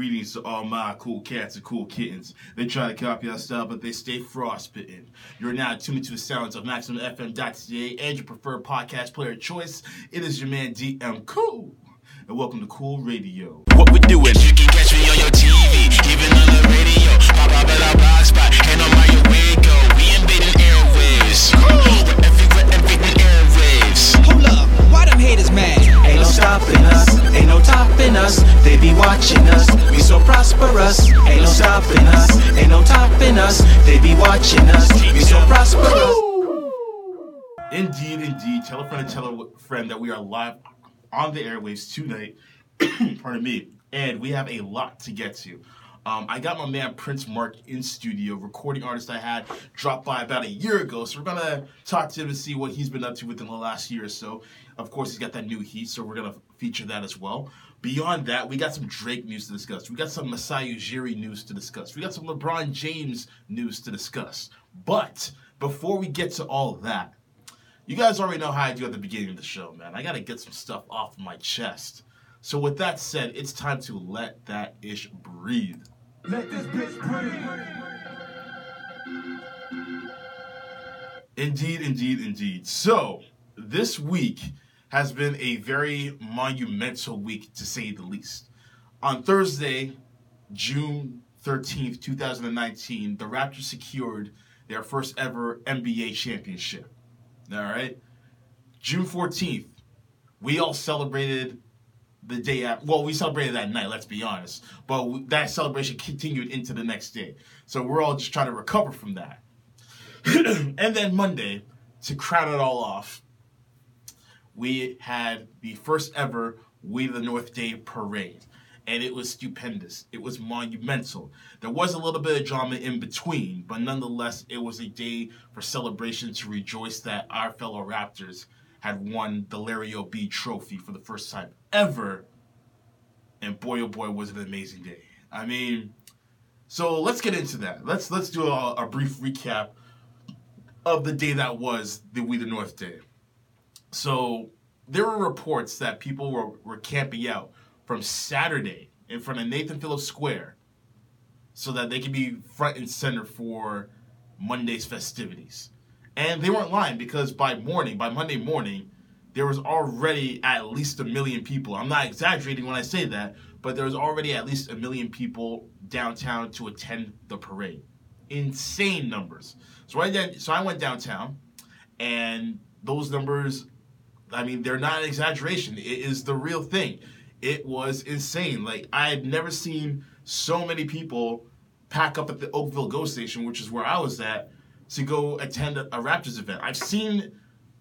Greetings to all my cool cats and cool kittens. They try to copy our style, but they stay frostbitten. You're now tuned into the sounds of Maximum FM.ca and your preferred podcast player of choice. It is your man DM Cool, and welcome to Cool Radio. What we doing? You can catch me on your TV, even on the radio. Pop up at our blog spot, and on my way go. We invading airwaves. We're everywhere, invading airwaves. Hold up, why them haters mad? Ain't no stopping us, ain't no topping us. They be watching us, we so prosperous. Ain't no stopping us, ain't no topping us. They be watching us, we so prosperous. Indeed, indeed. Tell a friend and tell a friend that we are live on the airwaves tonight, pardon me, and we have a lot to get to. I got my man Prince Marc in studio, recording artist I had dropped by about a year ago, so we're going to talk to him and see what he's been up to within the last year or so. Of course, he's got that new heat, so we're going to feature that as well. Beyond that, we got some Drake news to discuss. We got some Masai Ujiri news to discuss. We got some LeBron James news to discuss. But before we get to all that, you guys already know how I do at the beginning of the show, man. I gotta get some stuff off my chest. So with that said, it's time to let that ish breathe. Let this bitch breathe. Indeed, indeed, indeed. So, this week has been a very monumental week, to say the least. On Thursday, June 13th, 2019, the Raptors secured their first ever NBA championship. All right, June 14th, we all celebrated the day after. Well, we celebrated that night, let's be honest. But that celebration continued into the next day. So we're all just trying to recover from that. And then Monday, to crown it all off, we had the first ever We the North Day Parade. And it was stupendous. It was monumental. There was a little bit of drama in between, but nonetheless, it was a day for celebration to rejoice that our fellow Raptors had won the Larry O.B. trophy for the first time ever. And boy, oh boy, was it an amazing day. I mean, so let's get into that. Let's do a brief recap of the day that was the We the North Day. So there were reports that people were camping out from Saturday in front of Nathan Phillips Square so that they could be front and center for Monday's festivities. And they weren't lying, because by Monday morning, there was already at least 1 million people. I'm not exaggerating when I say that, but there was already at least 1 million people downtown to attend the parade. Insane numbers. So I went downtown, and those numbers, I mean, they're not an exaggeration. It is the real thing. It was insane. Like, I had never seen so many people pack up at the Oakville GO station, which is where I was at, to go attend a Raptors event. I've seen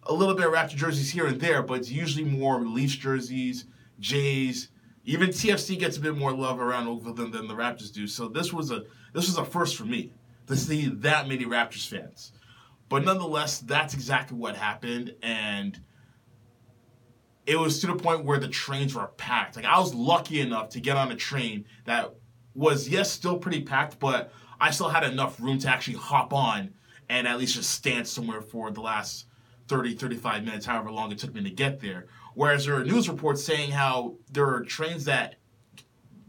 a little bit of Raptor jerseys here and there, but it's usually more Leafs jerseys, Jays. Even TFC gets a bit more love around Oakville than the Raptors do. So this was a first for me, to see that many Raptors fans. But nonetheless, that's exactly what happened, and it was to the point where the trains were packed. Like, I was lucky enough to get on a train that was, yes, still pretty packed, but I still had enough room to actually hop on and at least just stand somewhere for the last 30, 35 minutes, however long it took me to get there. Whereas there are news reports saying how there are trains that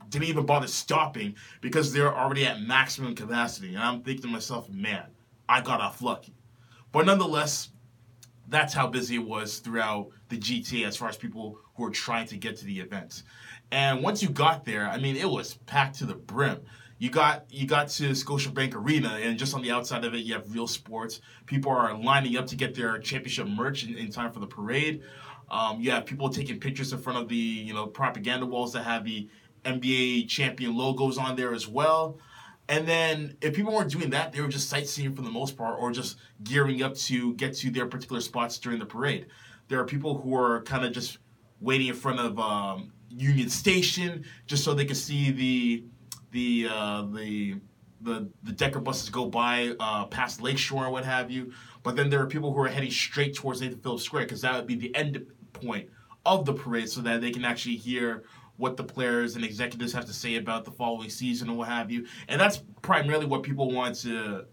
didn't even bother stopping because they're already at maximum capacity. And I'm thinking to myself, man, I got off lucky. But nonetheless, that's how busy it was throughout the GTA as far as people who were trying to get to the event. And once you got there, I mean, it was packed to the brim. You got to Scotiabank Arena, and just on the outside of it, you have Real Sports. People are lining up to get their championship merch in time for the parade. You have people taking pictures in front of the propaganda walls that have the NBA champion logos on there as well. And then if people weren't doing that, they were just sightseeing for the most part, or just gearing up to get to their particular spots during the parade. There are people who are kind of just waiting in front of Union Station just so they can see the Decker buses go by past Lakeshore and what have you. But then there are people who are heading straight towards Nathan Phillips Square, because that would be the end point of the parade, so that they can actually hear what the players and executives have to say about the following season and what have you. And that's primarily what people wanted to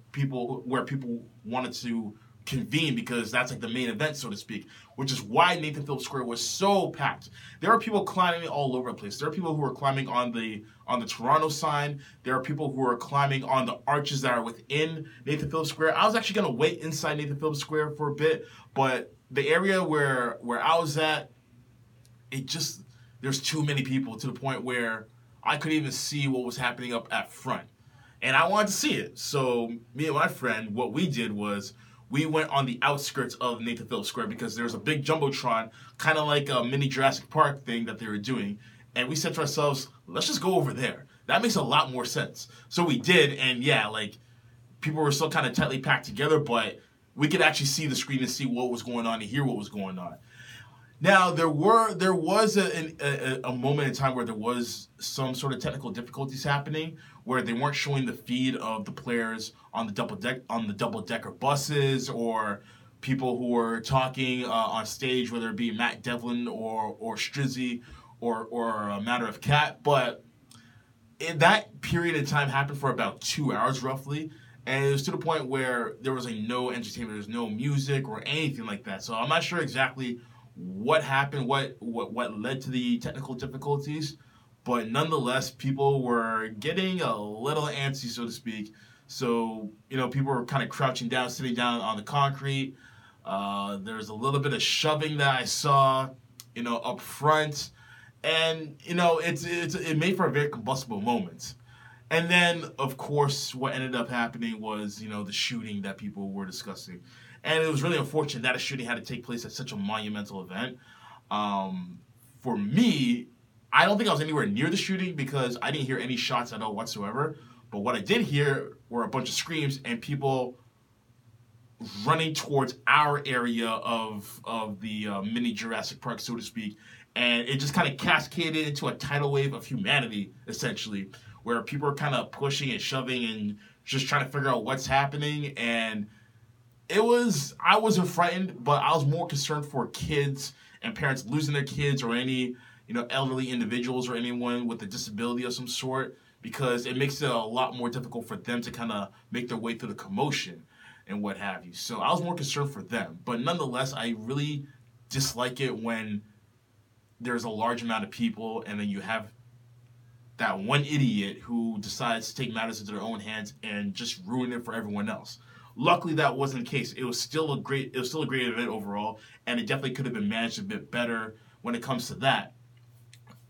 convene because that's like the main event, so to speak, which is why Nathan Phillips Square was so packed. There are people climbing all over the place. There are people who are climbing on the Toronto sign. There are people who are climbing on the arches that are within Nathan Phillips Square. I was actually going to wait inside Nathan Phillips Square for a bit, but the area where I was at, it just, there's too many people to the point where I couldn't even see what was happening up at front. And I wanted to see it. So me and my friend, what we did was, we went on the outskirts of Nathan Phillips Square because there's a big Jumbotron, kind of like a mini Jurassic Park thing that they were doing. And we said to ourselves, let's just go over there. That makes a lot more sense. So we did, and yeah, like, people were still kind of tightly packed together, but we could actually see the screen and see what was going on and hear what was going on. Now, there was a moment in time where there was some sort of technical difficulties happening, where they weren't showing the feed of the players on the double decker buses, or people who were talking on stage, whether it be Matt Devlin or Strizzy or a matter of Cat. But that period of time happened for about 2 hours roughly, and it was to the point where there was like no entertainment, there was no music or anything like that. So I'm not sure exactly what happened, what led to the technical difficulties, but nonetheless, people were getting a little antsy, so to speak. So, you know, people were kind of crouching down, sitting down on the concrete. There's a little bit of shoving that I saw, you know, up front, and you know, it made for a very combustible moment. And then, of course, what ended up happening was, you know, the shooting that people were discussing. And it was really unfortunate that a shooting had to take place at such a monumental event. For me, I don't think I was anywhere near the shooting because I didn't hear any shots at all whatsoever. But what I did hear were a bunch of screams and people running towards our area of the mini Jurassic Park, so to speak. And it just kind of cascaded into a tidal wave of humanity, essentially, where people are kind of pushing and shoving and just trying to figure out what's happening. And I wasn't frightened, but I was more concerned for kids and parents losing their kids, or any, you know, elderly individuals or anyone with a disability of some sort, because it makes it a lot more difficult for them to kind of make their way through the commotion and what have you. So I was more concerned for them. But nonetheless, I really dislike it when there's a large amount of people and then you have that one idiot who decides to take matters into their own hands and just ruin it for everyone else. Luckily, that wasn't the case. It was still a great event overall, and it definitely could have been managed a bit better when it comes to that.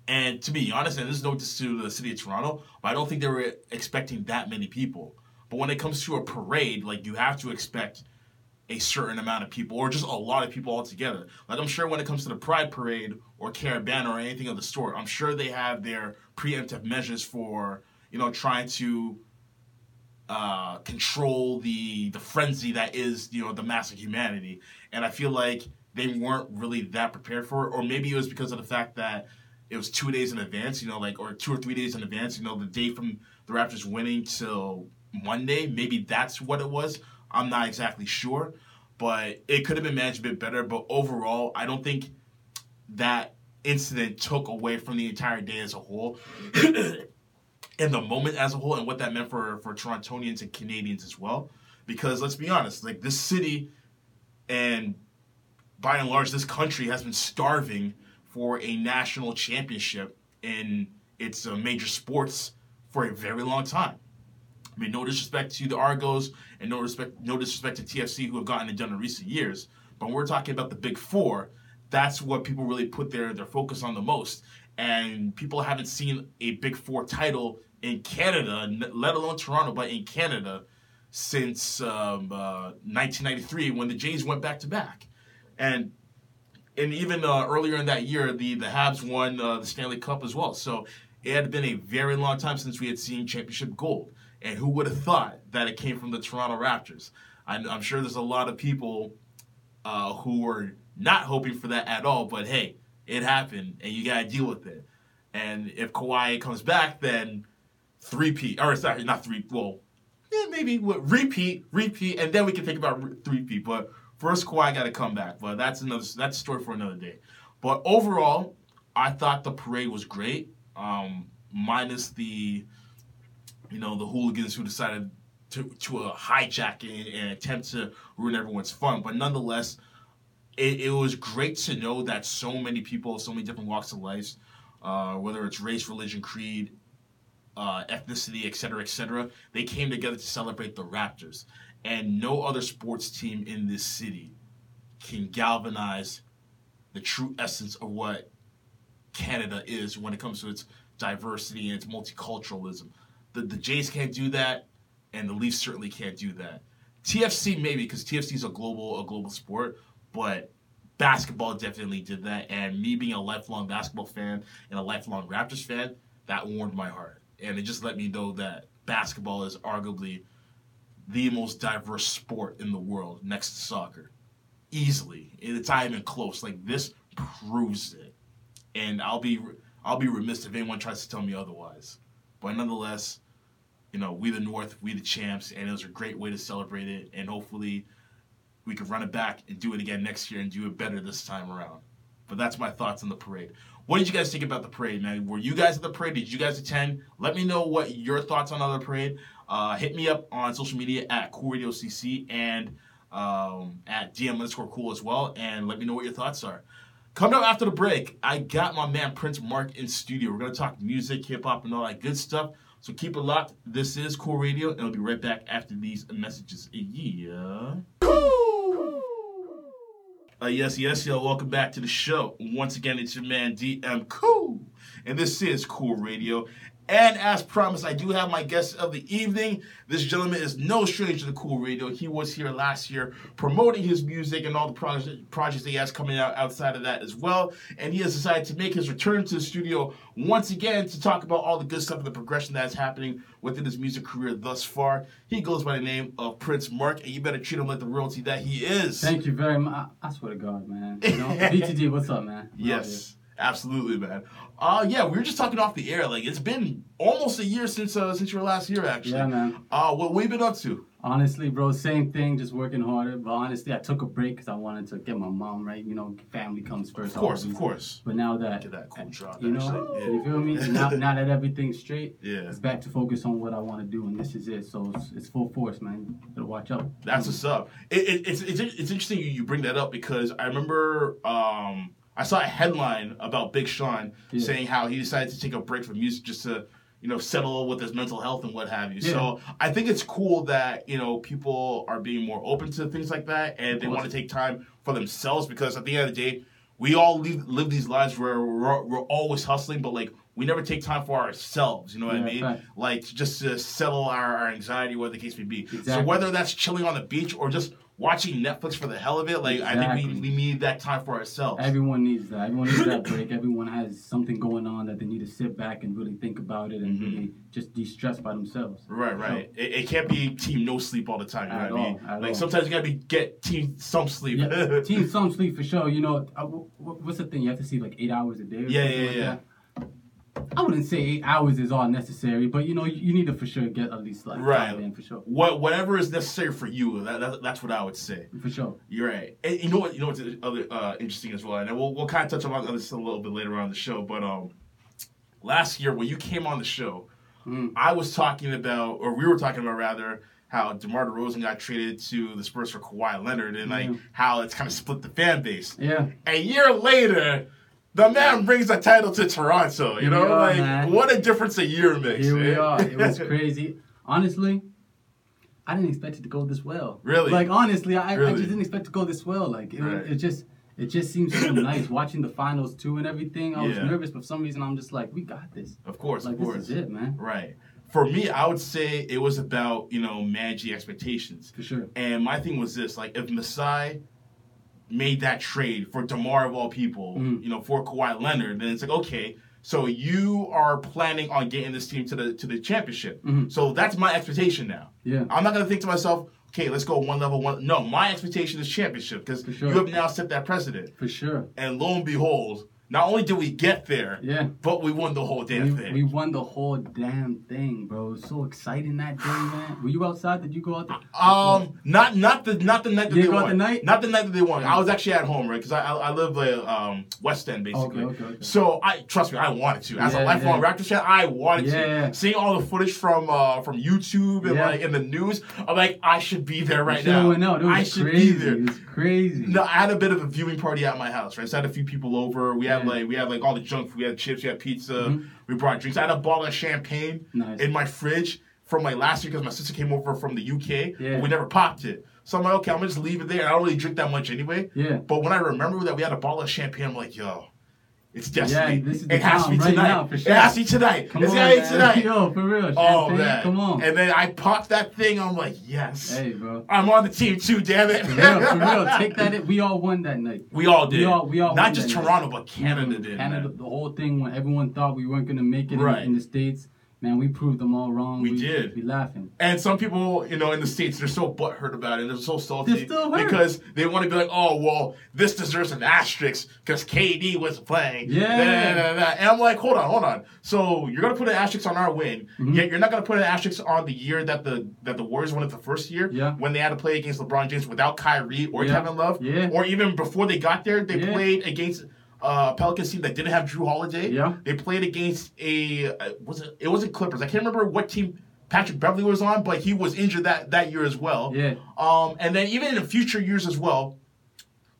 And to be honest, and this is no diss to the city of Toronto, but I don't think they were expecting that many people. But when it comes to a parade, like, you have to expect a certain amount of people, or just a lot of people altogether. Like, I'm sure when it comes to the Pride Parade or Caravana or anything of the sort, I'm sure they have their preemptive measures for, you know, trying to control the frenzy that is, you know, the mass of humanity. And I feel like they weren't really that prepared for it, or maybe it was because of the fact that it was 2 days in advance, you know, like, or 2 or 3 days in advance, you know, the day from the Raptors winning till Monday, maybe that's what it was. I'm not exactly sure, but it could have been managed a bit better. But overall, I don't think that incident took away from the entire day as a whole, and the moment as a whole, and what that meant for Torontonians and Canadians as well. Because let's be honest, like, this city and by and large this country has been starving for a national championship in its major sports for a very long time. I mean, no disrespect to the Argos, and no disrespect to TFC, who have gotten it done in recent years. But when we're talking about the Big Four, that's what people really put their focus on the most. And people haven't seen a Big Four title in Canada, let alone Toronto, but in Canada, since 1993, when the Jays went back-to-back. And even earlier in that year, the Habs won the Stanley Cup as well. So it had been a very long time since we had seen championship gold. And who would have thought that it came from the Toronto Raptors? I'm sure there's a lot of people who were not hoping for that at all, but hey, it happened, and you got to deal with it. And if Kawhi comes back, then repeat, and then we can think about 3P. But first, Kawhi got to come back. But that's a story for another day. But overall, I thought the parade was great, minus the hooligans who decided to a hijacking and attempt to ruin everyone's fun. But nonetheless, it was great to know that so many people, so many different walks of life, whether it's race, religion, creed, ethnicity, et cetera, they came together to celebrate the Raptors. And no other sports team in this city can galvanize the true essence of what Canada is when it comes to its diversity and its multiculturalism. The Jays can't do that, and the Leafs certainly can't do that. TFC maybe, because TFC is a global sport, but basketball definitely did that. And me being a lifelong basketball fan and a lifelong Raptors fan, that warmed my heart. And it just let me know that basketball is arguably the most diverse sport in the world next to soccer. Easily. It's not even close. Like, this proves it. And I'll be remiss if anyone tries to tell me otherwise. But nonetheless, you know, we the North, we the champs, and it was a great way to celebrate it. And hopefully we can run it back and do it again next year and do it better this time around. But that's my thoughts on the parade. What did you guys think about the parade, man? Were you guys at the parade? Did you guys attend? Let me know what your thoughts on the parade. Hit me up on social media at Cool Radio CC and at DM_Cool as well, and let me know what your thoughts are. Coming up after the break, I got my man Prince Marc in studio. We're going to talk music, hip-hop, and all that good stuff. So keep it locked. This is Cool Radio, and I'll be right back after these messages. Yeah. Cool. Yes, yo. Welcome back to the show. Once again, it's your man DM Cool, and this is Cool Radio. And as promised, I do have my guest of the evening. This gentleman is no stranger to Cool Radio. He was here last year promoting his music and all the projects that he has coming out outside of that as well. And he has decided to make his return to the studio once again to talk about all the good stuff and the progression that is happening within his music career thus far. He goes by the name of Prince Marc, and you better treat him like the royalty that he is. Thank you very much. I swear to God, man. You know, BTD, what's up, man? Yes. Absolutely, man. Yeah, we were just talking off the air. Like, it's been almost a year since your last year, actually. Yeah, man. What have you been up to? Honestly, bro, same thing, just working harder. But honestly, I took a break because I wanted to get my mom right. You know, family comes first. Of course, always. Of course. But now that, get that cool job, you know, yeah. You feel me? Now that everything's straight, yeah, it's back to focus on what I want to do, and this is it. So it's full force, man. You better watch out. That's what's up. It's interesting you bring that up because I remember. I saw a headline about Big Sean saying how he decided to take a break from music just to, you know, settle with his mental health and what have you. Yeah. So I think it's cool that, you know, people are being more open to things like that and they want to take time for themselves because at the end of the day, we all live these lives where we're always hustling, but, like, we never take time for ourselves, you know what I mean? Right. Like, just to settle our anxiety, whatever the case may be. Exactly. So whether that's chilling on the beach or just watching Netflix for the hell of it, like, exactly. I think we need that time for ourselves. Everyone needs that. Everyone needs that break. Everyone has something going on that they need to sit back and really think about it and really just de-stress by themselves. Right. So, it can't be team no sleep all the time, you know what I mean? Like, sometimes you gotta get team some sleep. Yeah, team some sleep for sure. You know, what's the thing? You have to sleep, like, 8 hours a day or something like that. I wouldn't say 8 hours is all necessary, but, you know, you need to for sure get at least like time in for sure. Whatever is necessary for you, that's what I would say. For sure. You're right. And you know what's other interesting as well, and we'll kind of touch on this a little bit later on in the show, but last year when you came on the show, I was talking about, or we were talking about rather, how DeMar DeRozan got traded to the Spurs for Kawhi Leonard and like how it's kind of split the fan base. Yeah. A year later, the man brings a title to Toronto, you know? What a difference a year makes. Here we are. It was crazy. Honestly, I didn't expect it to go this well. Really? Like, honestly, I just didn't expect it to go this well. Like, it just seems so nice. Watching the finals, too, and everything, I was nervous, but for some reason, I'm just like, we got this. Of course, like, of course. This is it, man. Right. For me, I would say it was about, you know, managing expectations. For sure. And my thing was this, like, if Masai made that trade for DeMar of all people, you know, for Kawhi Leonard, then it's like, okay, so you are planning on getting this team to the championship. So that's my expectation now. Yeah. I'm not going to think to myself, okay, let's go one level. No, my expectation is championship because you have now set that precedent. For sure. And lo and behold, Not only did we get there, but we won the whole damn thing. We won the whole damn thing, bro. It was so exciting that day, man. Were you outside? Did you go out there? Not the night that they won. Not the night that they won. I was actually at home, right? Because I live like West End, basically. Okay. So trust me, I wanted to. As a lifelong Raptors fan, I wanted to. Seeing all the footage from YouTube and like in the news, I'm like, I should be there right now. I should be there. It was crazy. No, I had a bit of a viewing party at my house, right? So I had a few people over. We had all the junk food. We had chips. We had pizza. Mm-hmm. We brought drinks. I had a bottle of champagne in my fridge from my last year because my sister came over from the UK. Yeah. But we never popped it. So I'm like, okay, I'm going to just leave it there. I don't really drink that much anyway. Yeah. But when I remember that we had a bottle of champagne, I'm like, yo, it's destiny. It has to be tonight. It has to be tonight. It's got to be tonight. Yo, for real. Oh, man. Come on. And then I popped that thing. I'm like, yes. Hey, bro. I'm on the team too, damn it. For real. Take that in. We all won that night. We all did. We all not just Toronto, but Canada did. Canada, the whole thing when everyone thought we weren't going to make it in the States. Man, we proved them all wrong. We did. We laughing. And some people, in the States, they're so butthurt about it. They're so salty. They're still hurt. Because they want to be like, oh, well, this deserves an asterisk because KD wasn't playing. Yeah. And I'm like, hold on. So you're going to put an asterisk on our win, yet you're not going to put an asterisk on the year that the Warriors won it the first year when they had to play against LeBron James without Kyrie or Kevin Love. Yeah. Or even before they got there, they played against... Pelicans team that didn't have Drew Holiday. Yeah. They played against it wasn't Clippers. I can't remember what team Patrick Beverly was on, but he was injured that year as well. Yeah. And then even in the future years as well,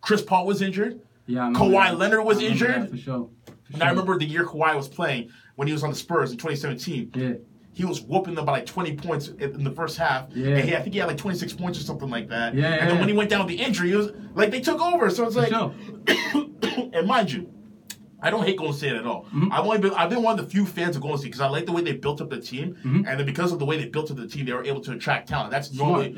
Chris Paul was injured. Yeah. Kawhi Leonard was injured. For sure. And I remember the year Kawhi was playing when he was on the Spurs in 2017. Yeah. He was whooping them by like 20 points in the first half. Yeah. And I think he had like 26 points or something like that. Yeah. And then when he went down with the injury, it was like they took over. So it's like. And mind you, I don't hate Golden State at all. Mm-hmm. I've been one of the few fans of Golden State because I like the way they built up the team, and then because of the way they built up the team, they were able to attract talent. That's normally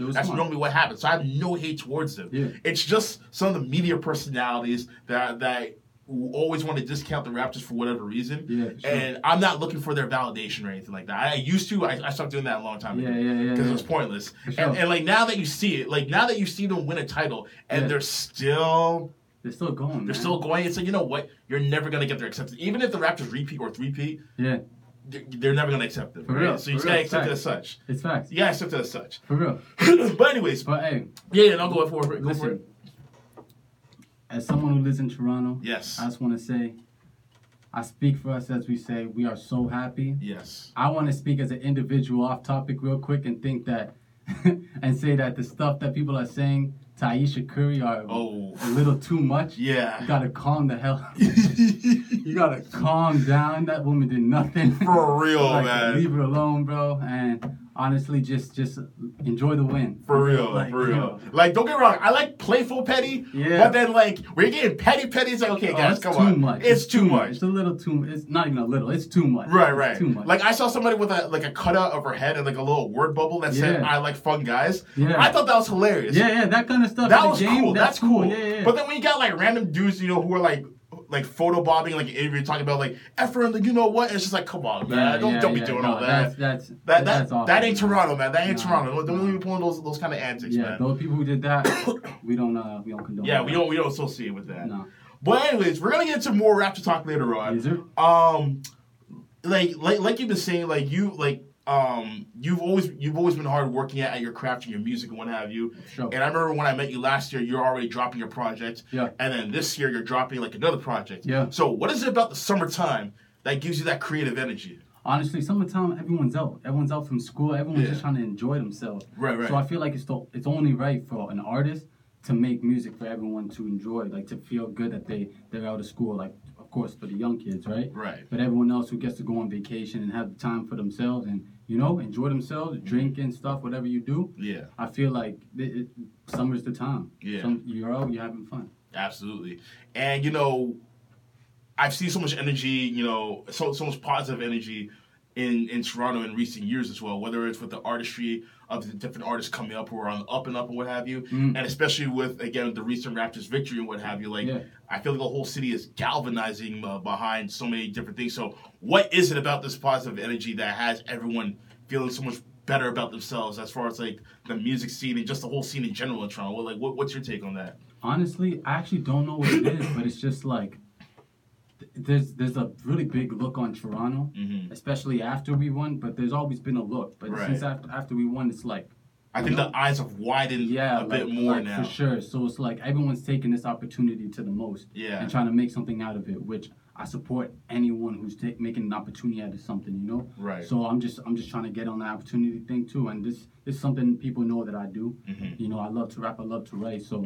what happens. So I have no hate towards them. Yeah. It's just some of the media personalities that always want to discount the Raptors for whatever reason. Yeah, sure. And I'm not looking for their validation or anything like that. I used to. I stopped doing that a long time ago because it was pointless. Sure. And like now that you see it, now that you see them win a title, and they're still. They're still going, man. They're still going. It's like, you know what? You're never going to get their acceptance. Even if the Raptors repeat or three-peat, they're never going to accept them. For real. So you just got to accept it as such. It's facts. You got to accept it as such. For real. But anyways. But hey. Yeah, and I'll go for it. Listen, go for it. As someone who lives in Toronto, I just want to say, I speak for us as we say, we are so happy. Yes. I want to speak as an individual off topic real quick and think that, and say that the stuff that people are saying, Taisha Curry are a little too much. Yeah. You gotta calm the hell up. You gotta calm down. That woman did nothing. For real, man. Leave her alone, bro. And honestly, just enjoy the win. For real. Yo. Don't get wrong. I like playful petty. Yeah. But then, we're getting petty. It's like, okay, guys, come on. Much. It's too much. It's a little too much. It's not even a little. It's too much. Right. Too much. I saw somebody with a cutout of her head and a little word bubble that said, I like fun guys. Yeah. I thought that was hilarious. Yeah, that kind of stuff. That was cool. That's cool. Yeah. But then when you got, random dudes, who are, photo bobbing, you're talking about, Efren, you know what? It's just come on, man. Don't be doing all that. That's awesome. That ain't Toronto, man. That ain't Toronto. Don't be pulling those kind of antics, man. Yeah, those people who did that, we don't condone. Yeah, we don't associate with that. No. But anyways, we're gonna get into more Raptor talk later on. Is there? You've been saying, you've always been hard working at your craft and your music and what have you. Sure. And I remember when I met you last year, you're already dropping your project. Yeah. And then this year you're dropping another project. Yeah. So what is it about the summertime that gives you that creative energy? Honestly, summertime, everyone's out. Everyone's out from school. Everyone's just trying to enjoy themselves. Right. So I feel like it's only right for an artist to make music for everyone to enjoy, to feel good that they're out of school, of course, for the young kids, right? Right. But everyone else who gets to go on vacation and have time for themselves and enjoy themselves, drinking stuff, whatever you do. Yeah. I feel like summer's the time. Yeah. You're out, you're having fun. Absolutely. And, I've seen so much energy, so much positive energy in Toronto in recent years as well, whether it's with the artistry of the different artists coming up who are on the up and up and what have you, and especially with, again, the recent Raptors victory and what have you. I feel like the whole city is galvanizing behind so many different things. So what is it about this positive energy that has everyone feeling so much better about themselves as far as the music scene and just the whole scene in general in Toronto? What's your take on that? Honestly, I actually don't know what it is, but it's just there's a really big look on Toronto, mm-hmm. especially after we won. But there's always been a look. But right. since after we won, it's like I think the eyes have widened a bit more now. For sure. So it's like everyone's taking this opportunity to the most and trying to make something out of it, which I support anyone who's making an opportunity out of something, you know? Right. So I'm just trying to get on the opportunity thing, too. And this is something people know that I do. Mm-hmm. You know, I love to rap. I love to write. So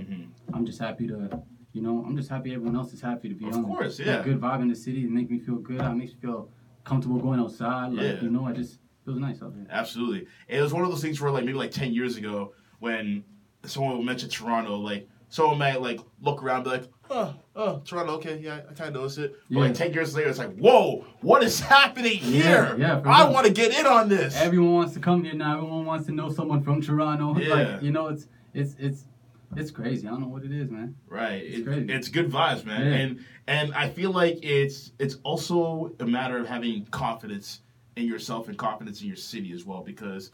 I'm just happy to, you know, I'm just happy everyone else is happy to be on. Of course, yeah. That good vibe in the city. It makes me feel good. It makes me feel comfortable going outside. Like, you know, I just... It was nice out there. Absolutely. It was one of those things where, like, maybe, like, 10 years ago when someone would mention Toronto, like, someone might, like, look around and be like, oh, Toronto, okay, yeah, I kind of noticed it. But, like, 10 years later, it's like, whoa, what is happening here? Yeah, I want to get in on this. Everyone wants to come here now. Everyone wants to know someone from Toronto. Yeah. Like, you know, it's crazy. I don't know what it is, man. Right. It's crazy. It's good vibes, man. Yeah. And I feel like it's also a matter of having confidence in yourself and confidence in your city as well, because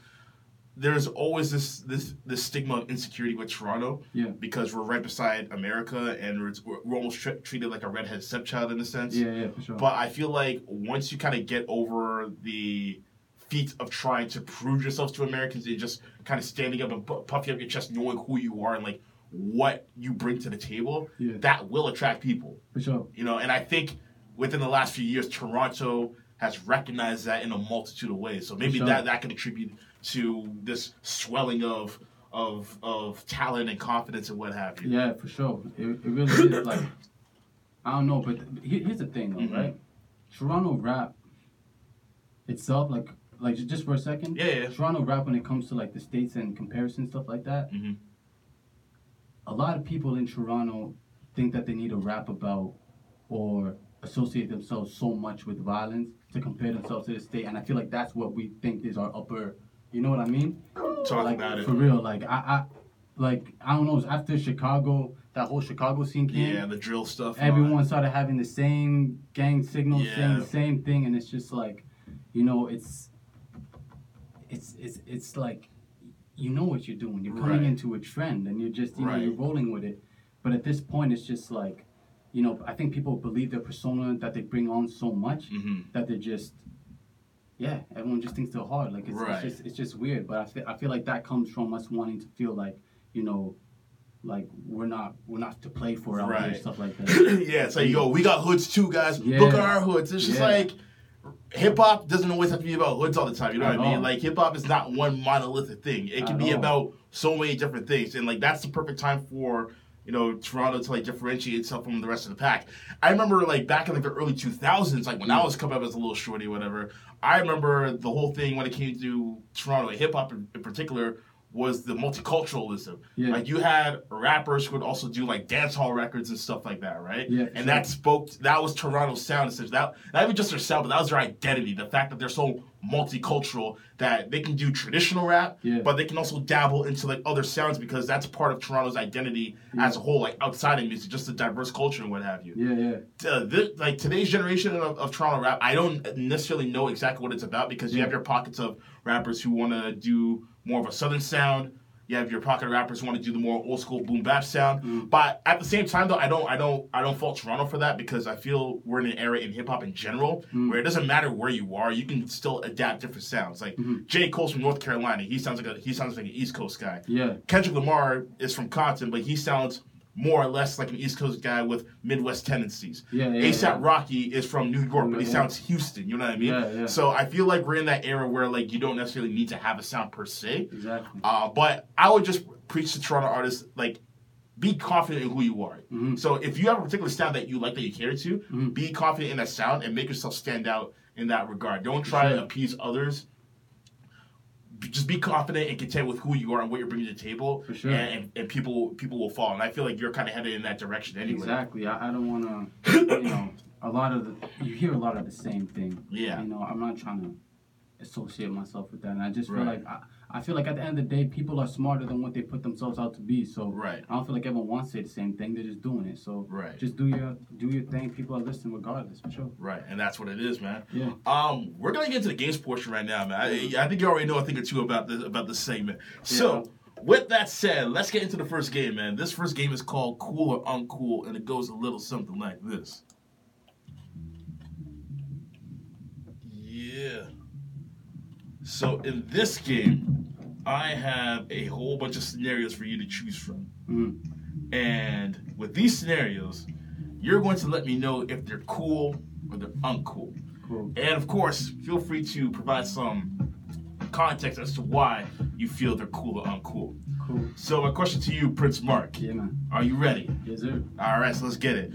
there's always this stigma of insecurity with Toronto because we're right beside America and we're almost treated like a redheaded stepchild in a sense. Yeah, for sure. But I feel like once you kind of get over the feat of trying to prove yourself to Americans and just kind of standing up and puffing up your chest, knowing who you are and like what you bring to the table, that will attract people. For sure. You know, and I think within the last few years, Toronto has recognized that in a multitude of ways. So maybe that can attribute to this swelling of talent and confidence and what have you. Yeah, for sure. It really is like, I don't know, but here's the thing though, right? Toronto rap itself, like just for a second. Yeah. Toronto rap, when it comes to like the States and comparison stuff like that, a lot of people in Toronto think that they need to rap about or associate themselves so much with violence to compare themselves to the state, and I feel like that's what we think is our upper, you know what I mean? Talk like, about it. For real, like, I don't know, after Chicago, that whole Chicago scene came. Yeah, the drill stuff. Everyone started having the same gang signals, saying the same thing, and it's just like, you know, it's like, you know what you're doing. You're coming into a trend, and you're just, you know, you're rolling with it. But at this point, it's just like, you know, I think people believe their persona that they bring on so much that they just, everyone just thinks they're hard. Like, it's just weird. But I feel like that comes from us wanting to feel like, you know, like we're not to play for out here, stuff like that. Yeah, it's like, yo, we got hoods too, guys. Yeah. Look at our hoods. It's just like, hip-hop doesn't always have to be about hoods all the time. You know what I mean? Like, hip-hop is not one monolithic thing. It can be about so many different things. And, like, that's the perfect time for... you know, Toronto to, like, differentiate itself from the rest of the pack. I remember, like, back in, like, the early 2000s, like, when I was coming up as a little shorty or whatever, I remember the whole thing when it came to Toronto, hip-hop in particular, was the multiculturalism. Yeah. Like, you had rappers who would also do, like, dance hall records and stuff like that, right? Yeah, and that was Toronto's sound. That, not even just their sound, but that was their identity, the fact that they're so multicultural that they can do traditional rap, but they can also dabble into like other sounds because that's part of Toronto's identity as a whole, like outside of music, just a diverse culture and what have you. Like today's generation of Toronto rap, I don't necessarily know exactly what it's about because you have your pockets of rappers who want to do more of a southern sound. You have your pocket of rappers who want to do the more old school boom bap sound. But at the same time though, I don't fault Toronto for that because I feel we're in an era in hip hop in general where it doesn't matter where you are, you can still adapt different sounds. Like J. Cole's from North Carolina, he sounds like an East Coast guy. Yeah. Kendrick Lamar is from Compton, but he sounds more or less like an East Coast guy with Midwest tendencies. A$AP Rocky is from New York, but he sounds Houston, you know what I mean? So I feel like we're in that era where like you don't necessarily need to have a sound per se. Exactly. But I would just preach to Toronto artists, like, be confident in who you are. Mm-hmm. So if you have a particular sound that you like, that you care to, be confident in that sound and make yourself stand out in that regard. Don't try to appease others. Just be confident and content with who you are and what you're bringing to the table. For sure. And people will fall. And I feel like you're kind of headed in that direction anyway. Exactly. I don't want to, you know, you hear a lot of the same thing. Yeah. You know, I'm not trying to associate myself with that. And I just feel like, I feel like at the end of the day, people are smarter than what they put themselves out to be. So I don't feel like everyone wants to say the same thing. They're just doing it. So just do your thing. People are listening regardless, for sure. Right. And that's what it is, man. Yeah. We're going to get to the games portion right now, man. I think you already know a thing or two about this segment. So with that said, let's get into the first game, man. This first game is called Cool or Uncool, and it goes a little something like this. Yeah. So in this game, I have a whole bunch of scenarios for you to choose from. Mm-hmm. And with these scenarios, you're going to let me know if they're cool or they're uncool. Cool. And of course, feel free to provide some context as to why you feel they're cool or uncool. Cool. So my question to you, Prince Marc. Yeah, man. Are you ready? Yes, sir. All right, so let's get it.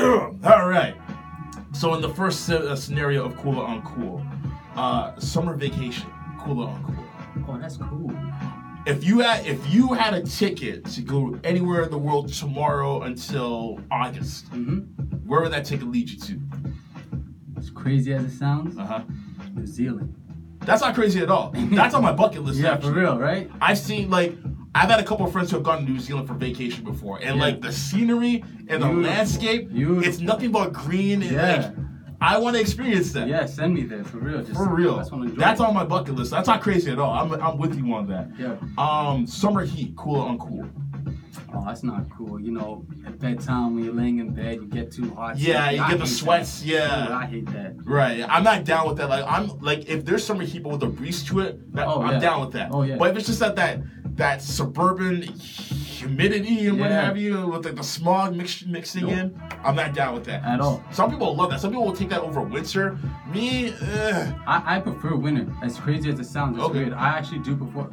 All right. So in the first scenario of cool or uncool, summer vacation, cool or uncool? Oh, that's cool. If you had a ticket to go anywhere in the world tomorrow until August, where would that ticket lead you to? As crazy as it sounds, New Zealand. That's not crazy at all. That's on my bucket list. Yeah, actually. For real, right? I've had a couple of friends who have gone to New Zealand for vacation before, and the scenery and the landscape, it's nothing but green. And I want to experience that. Yeah, send me there, for real. That's on my bucket list. That's not crazy at all. I'm with you on that. Yeah. Summer heat, cool or uncool? Oh, that's not cool. You know, at bedtime when you're laying in bed, you get too hot. Yeah, you get the sweats. That. Yeah. Dude, I hate that. Right. I'm not down with that. If there's summer heat but with a breeze to it, I'm down with that. Oh, yeah. But if it's just that suburban humidity and what have you, with the smog mixing in, I'm not down with that. At all. Some people love that. Some people will take that over winter. Me, I prefer winter. As crazy as it sounds, it's weird. I actually do prefer...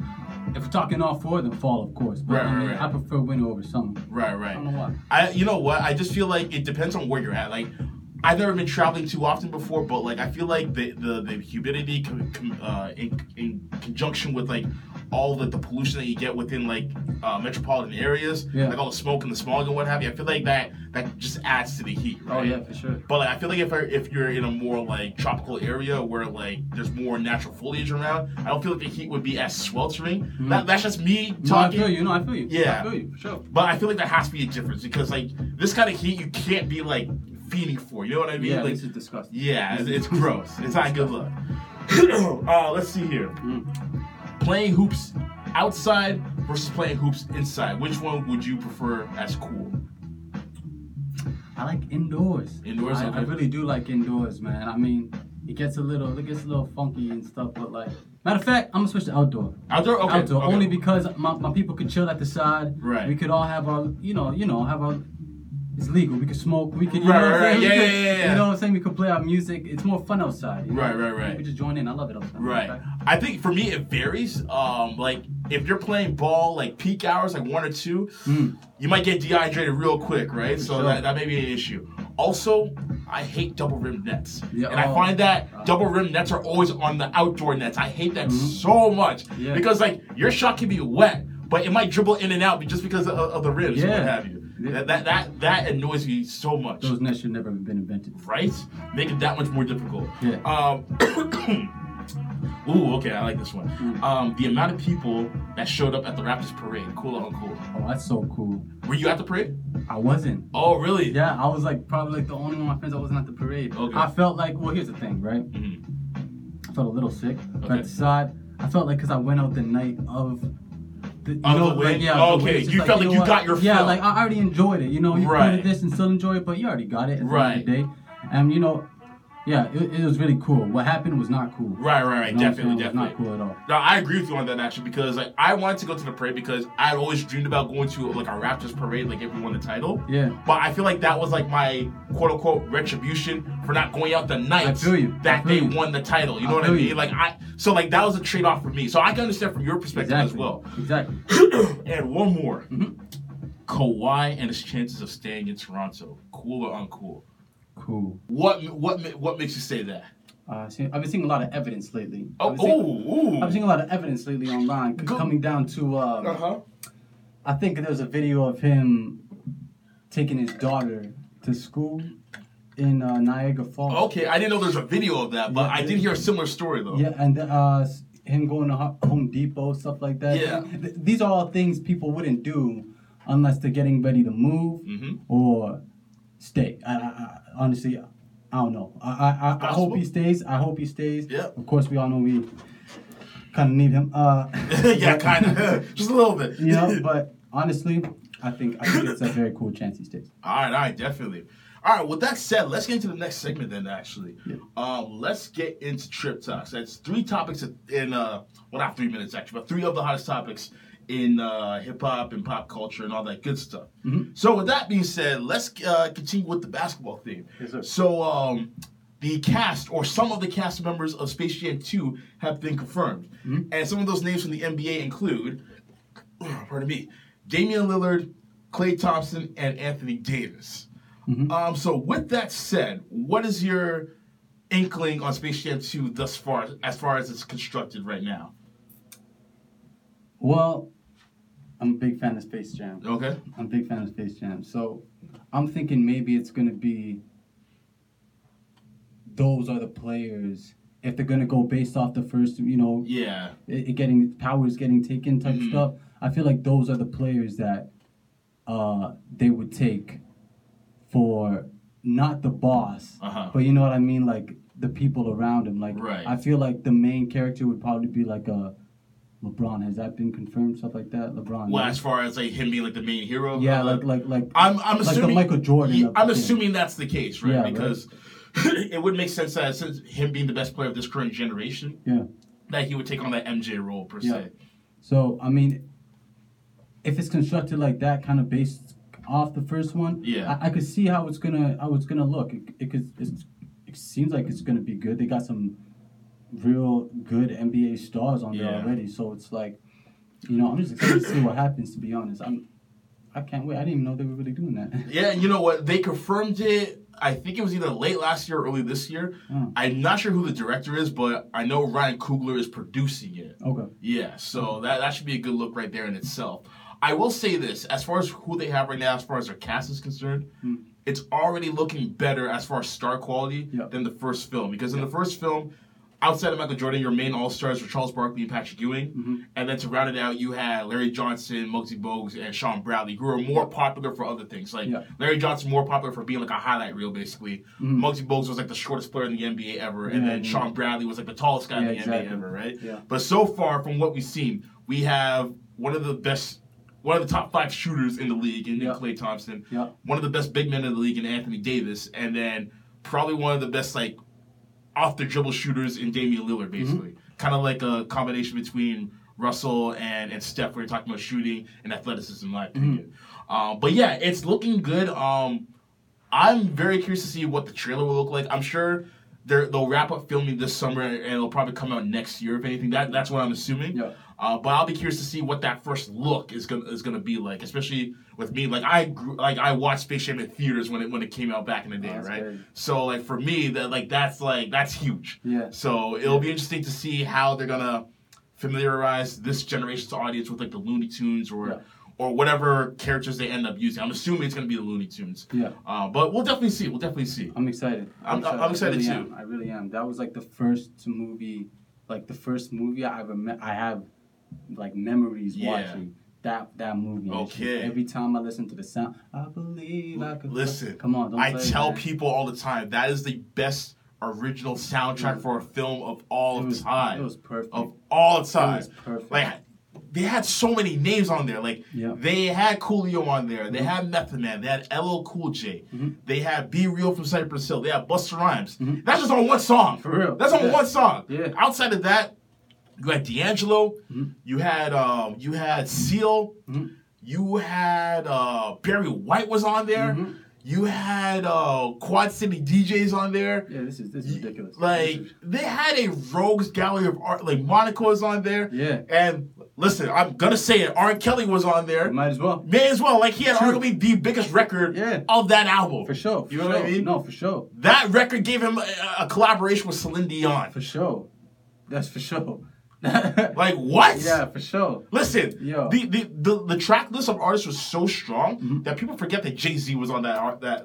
If we're talking all four, then fall, of course. But right. I prefer winter over summer. Right. I don't know why. You know what? I just feel like it depends on where you're at. I've never been traveling too often before, but I feel like the humidity in conjunction with all the pollution that you get within metropolitan areas, all the smoke and the smog and what have you, I feel like that just adds to the heat, right? Oh yeah, for sure. But I feel like if you're in a more tropical area where there's more natural foliage around, I don't feel like the heat would be as sweltering. Mm-hmm. That's just me talking. I feel you. Yeah, I feel you for sure. But I feel like there has to be a difference because this kind of heat you can't be fiending for. You know what I mean? Yeah, this is disgusting. Yeah, it's gross. It's not good luck. Let's see here. Mm. Playing hoops outside versus playing hoops inside. Which one would you prefer as cool? I like indoors. Indoors? I really do like indoors, man. I mean, it gets a little funky and stuff, but matter of fact, I'm gonna switch to outdoor. Outdoor? Okay. Outdoor, okay. Only because my people could chill at the side. Right. We could all have our, it's legal. We could smoke. We could, you know what I'm saying? We could play our music. It's more fun outside. You know? Right. We just join in. I love it outside. Right. I think for me, it varies. If you're playing ball, peak hours, 1 or 2, you might get dehydrated real quick, right? So that may be an issue. Also, I hate double rim nets. Yeah, and I find that double rim nets are always on the outdoor nets. I hate that so much. Yeah. Because, your shot can be wet, but it might dribble in and out just because of the rims and what have you. That annoys me so much. Those nets should never have been invented. Right? Make it that much more difficult. Yeah. Ooh, okay, I like this one. Mm. The amount of people that showed up at the Raptors parade. Cool or uncool? Oh, that's so cool. Were you at the parade? I wasn't. Oh, really? Yeah, I was probably the only one of my friends that wasn't at the parade. Okay. I felt well, here's the thing, right? Mm-hmm. I felt a little sick. Okay. At the side, I felt because I went out the night of... You felt you got your fill. Yeah, I already enjoyed it, You created this and still enjoy it, but you already got it at the end of the day. And, it was really cool. What happened was not cool. Right. Definitely. It was not cool at all. No, I agree with you on that, actually, because, I wanted to go to the parade because I always dreamed about going to, a Raptors parade, if we won the title. Yeah. But I feel like that was, my quote-unquote retribution for not going out the night that they won the title. You know what I mean? That was a trade-off for me. So I can understand from your perspective as well. Exactly. And one more. Mm-hmm. Kawhi and his chances of staying in Toronto. Cool or uncool? Cool. What makes you say that? I've been seeing a lot of evidence lately. I've seen a lot of evidence lately online coming down to. I think there was a video of him taking his daughter to school in Niagara Falls. Okay, I didn't know there was a video of that, but I did hear a similar story though. Yeah, and him going to Home Depot, stuff like that. Yeah, these are all things people wouldn't do unless they're getting ready to move or stay. Honestly, I don't know. I hope he stays. Yeah. Of course, we all know we kind of need him. Kind of. Just a little bit. But honestly, I think it's a very cool chance he stays. All right, definitely. All right, with that said, let's get into the next segment then, actually. Yeah. Let's get into Trip Talks. That's three topics in, well, not 3 minutes, actually, but three of the hottest topics in hip-hop and pop culture and all that good stuff. Mm-hmm. So with that being said, let's continue with the basketball theme. Yes, sir. So the cast, or some of the cast members of Space Jam 2 have been confirmed. Mm-hmm. And some of those names from the NBA include, pardon me, Damian Lillard, Klay Thompson, and Anthony Davis. Mm-hmm. So with that said, what is your inkling on Space Jam 2 thus far as it's constructed right now? Well, I'm a big fan of Space Jam. Okay. I'm a big fan of Space Jam. So I'm thinking maybe it's going to be those are the players. If they're going to go based off the first, you know, yeah, it getting powers getting taken type mm-hmm. stuff, I feel like those are the players that they would take for not the boss, uh-huh. but you know what I mean? Like the people around him. Like right. I feel like the main character would probably be like a LeBron, has that been confirmed? Stuff like that. LeBron. Well, as far as like him being like the main hero. Yeah, like I'm assuming like the Michael Jordan. I'm assuming that's the case, right? Yeah, because right. it would make sense that since him being the best player of this current generation, yeah, that he would take on that MJ role per yeah. se. So I mean, if it's constructed like that, kind of based off the first one, yeah, I could see how it's gonna look. It seems like it's gonna be good. They got some real good NBA stars on there yeah. already, so it's like, you know, I'm just excited to see what happens. To be honest, I can't wait. I didn't even know they were really doing that. Yeah, you know what? They confirmed it. I think it was either late last year or early this year. Oh. I'm not sure who the director is, but I know Ryan Coogler is producing it. Okay. Yeah, so that should be a good look right there in itself. I will say this, as far as who they have right now, as far as their cast is concerned, it's already looking better as far as star quality yep. than the first film, because in yep. the first film, outside of Michael Jordan, your main all-stars were Charles Barkley and Patrick Ewing. Mm-hmm. And then to round it out, you had Larry Johnson, Muggsy Bogues, and Sean Bradley, who were more popular for other things. Like, yeah. Larry Johnson more popular for being like a highlight reel, basically. Mm-hmm. Muggsy Bogues was like the shortest player in the NBA ever. And yeah, then yeah. Sean Bradley was like the tallest guy in the exactly. NBA ever, right? Yeah. But so far, from what we've seen, we have one of the top five shooters in the league in yeah. Klay Thompson, yeah. one of the best big men in the league in Anthony Davis, and then probably one of the best, like, off the dribble shooters in Damian Lillard, basically. Mm-hmm. Kind of like a combination between Russell and Steph, where you're talking about shooting and athleticism, in my opinion. Mm-hmm. But yeah, it's looking good. I'm very curious to see what the trailer will look like. I'm sure they'll wrap up filming this summer and it'll probably come out next year, if anything. That's what I'm assuming. Yeah. But I'll be curious to see what that first look is gonna be like, especially with me. Like I watched Space Jam in theaters when it came out back in the day, right? Great. So like for me, that's huge. Yeah. So it'll yeah. be interesting to see how they're gonna familiarize this generation's audience with like the Looney Tunes or yeah. or whatever characters they end up using. I'm assuming it's gonna be the Looney Tunes. Yeah. But we'll definitely see. I'm excited. I'm excited too. I really am. That was like the first movie, I have. Like memories yeah. watching that movie. Okay. Every time I listen to the sound, I believe I could. Listen, come on. Don't I tell that. People all the time that is the best original soundtrack yeah. for a film of all time. It was perfect. Of all time. It was perfect. Like they had so many names on there. Like yeah. they had Coolio on there. They mm-hmm. had Method Man. They had LL Cool J. Mm-hmm. They had Be Real from Cypress Hill. They had Busta Rhymes. Mm-hmm. That's just on one song. For real. That's on yeah. one song. Yeah. Outside of that. You had D'Angelo, mm-hmm. you had Seal, mm-hmm. you had Barry White was on there, mm-hmm. you had Quad City DJs on there. Yeah, this is ridiculous. Like they had a rogues gallery of art. Like Monaco is on there. Yeah. And listen, I'm gonna say it. R. Kelly was on there. You might as well. May as well. Like he had arguably the biggest record yeah. of that album. For sure. You know what I mean? No, for sure. That record gave him a collaboration with Celine Dion. For sure. That's for sure. Like what? Yeah, for sure. Listen, the track list of artists was so strong mm-hmm. that people forget that Jay-Z was on that.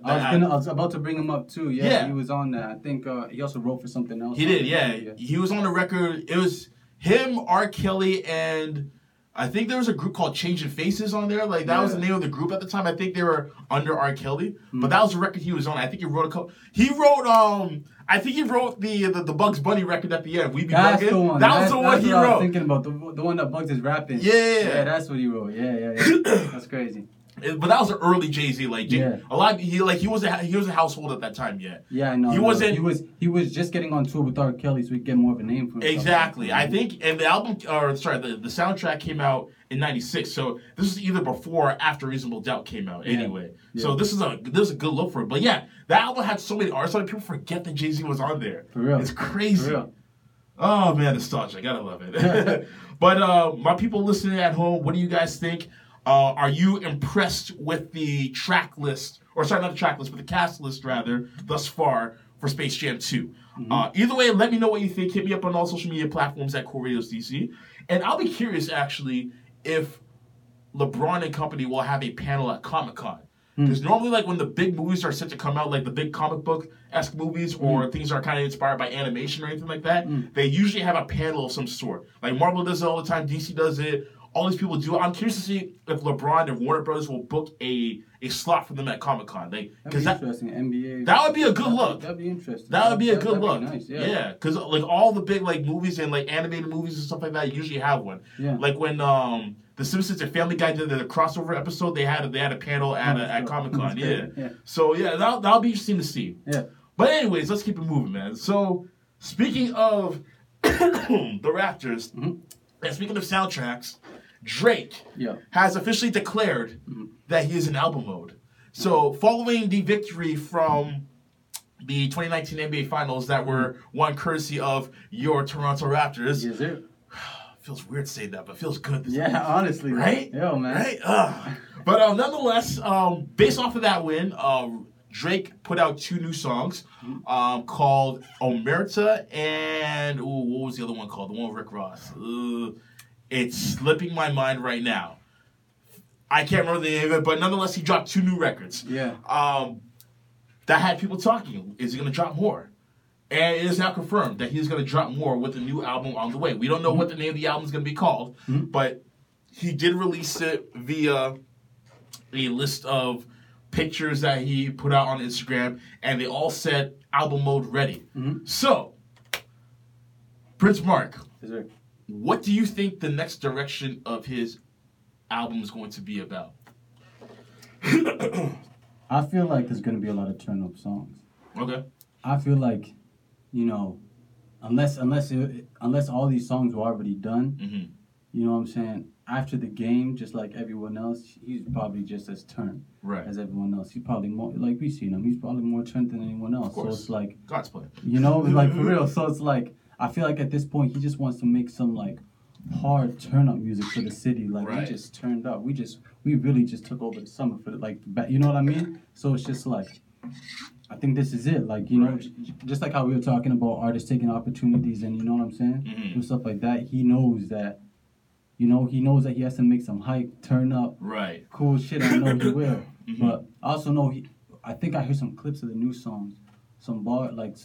I was about to bring him up too. Yeah, yeah. He was on that. I think he also wrote for something else. He did. Yeah, he was on the record. It was him, R. Kelly, and I think there was a group called Changing Faces on there. Like that yeah. was the name of the group at the time. I think they were under R. Kelly, mm-hmm. but that was the record he was on. I think he wrote a couple. He wrote I think he wrote the Bugs Bunny record at the end. We Be Buggin'. The one. That's the one he wrote. I was thinking about the one that Bugs is rapping. Yeah, that's what he wrote. Yeah, that's crazy. But that was the early Jay-Z, like a lot. He was a household at that time. He was just getting on tour with R. Kelly, so he'd get more of a name for himself. Exactly, I think. And the album, or sorry, the soundtrack came out in '96. So this is either before or after Reasonable Doubt came out. Anyway, so this is a good look for it. But yeah, that album had so many artists. People forget that Jay-Z was on there. For real, it's crazy. For real. Oh man, nostalgia! I gotta love it. But my people listening at home, what do you guys think? Are you impressed with the track list, or sorry, not the track list, but the cast list, rather, thus far for Space Jam 2? Mm-hmm. Either way, let me know what you think. Hit me up on all social media platforms at CoolRadiosDC. And I'll be curious, actually, if LeBron and company will have a panel at Comic-Con. Because normally, like, when the big movies are set to come out, like the big comic book-esque movies or things that are kind of inspired by animation or anything like that, they usually have a panel of some sort. Like, Marvel does it all the time. DC does it. All these people do. I'm curious to see if LeBron and Warner Brothers will book a slot for them at Comic-Con. Like, that'd be interesting. NBA. That would be a good look. That'd be interesting. That would be a good look. Nice, yeah. Because like all the big like movies and like animated movies and stuff like that usually have one. Yeah. Like when The Simpsons and Family Guy did the crossover episode, they had a panel at Comic-Con. Yeah. So yeah, that'll be interesting to see. Yeah. But anyways, let's keep it moving, man. So speaking of the Raptors, and speaking of soundtracks. Drake has officially declared that he is in album mode. So, following the victory from the 2019 NBA Finals that were won courtesy of your Toronto Raptors. Yes, sir. Feels weird saying that, but feels good. Yeah, honestly. Right? Yo, man. Right? But nonetheless, based off of that win, Drake put out two new songs called Omerta and... Ooh, what was the other one called? The one with Rick Ross. It's slipping my mind right now. I can't remember the name of it, but nonetheless, he dropped two new records. Yeah. That had people talking. Is he going to drop more? And it is now confirmed that he's going to drop more with a new album on the way. We don't know what the name of the album is going to be called, but he did release it via a list of pictures that he put out on Instagram, and they all said album mode ready. So, Prince Marc. Yes, sir. What do you think the next direction of his album is going to be about? I feel like there's going to be a lot of turn-up songs. Okay. I feel like, you know, unless all these songs were already done, you know what I'm saying? After the game, just like everyone else, he's probably just as turned as everyone else. He's probably more, like we've seen him, he's probably more turned than anyone else. Of course. So it's like... God's play. You know, like, for real. So it's like... I feel like at this point, he just wants to make some, like, hard turn-up music for the city. Like, we just turned up. We really just took over the summer for, like, you know what I mean? So it's just, like, I think this is it. Like, you know, just like how we were talking about artists taking opportunities and, you know what I'm saying? And stuff like that. He knows that, you know, he has to make some hype, turn up. Right. Cool shit. I know he will. But I also know I think I heard some clips of the new songs. Some bar, like,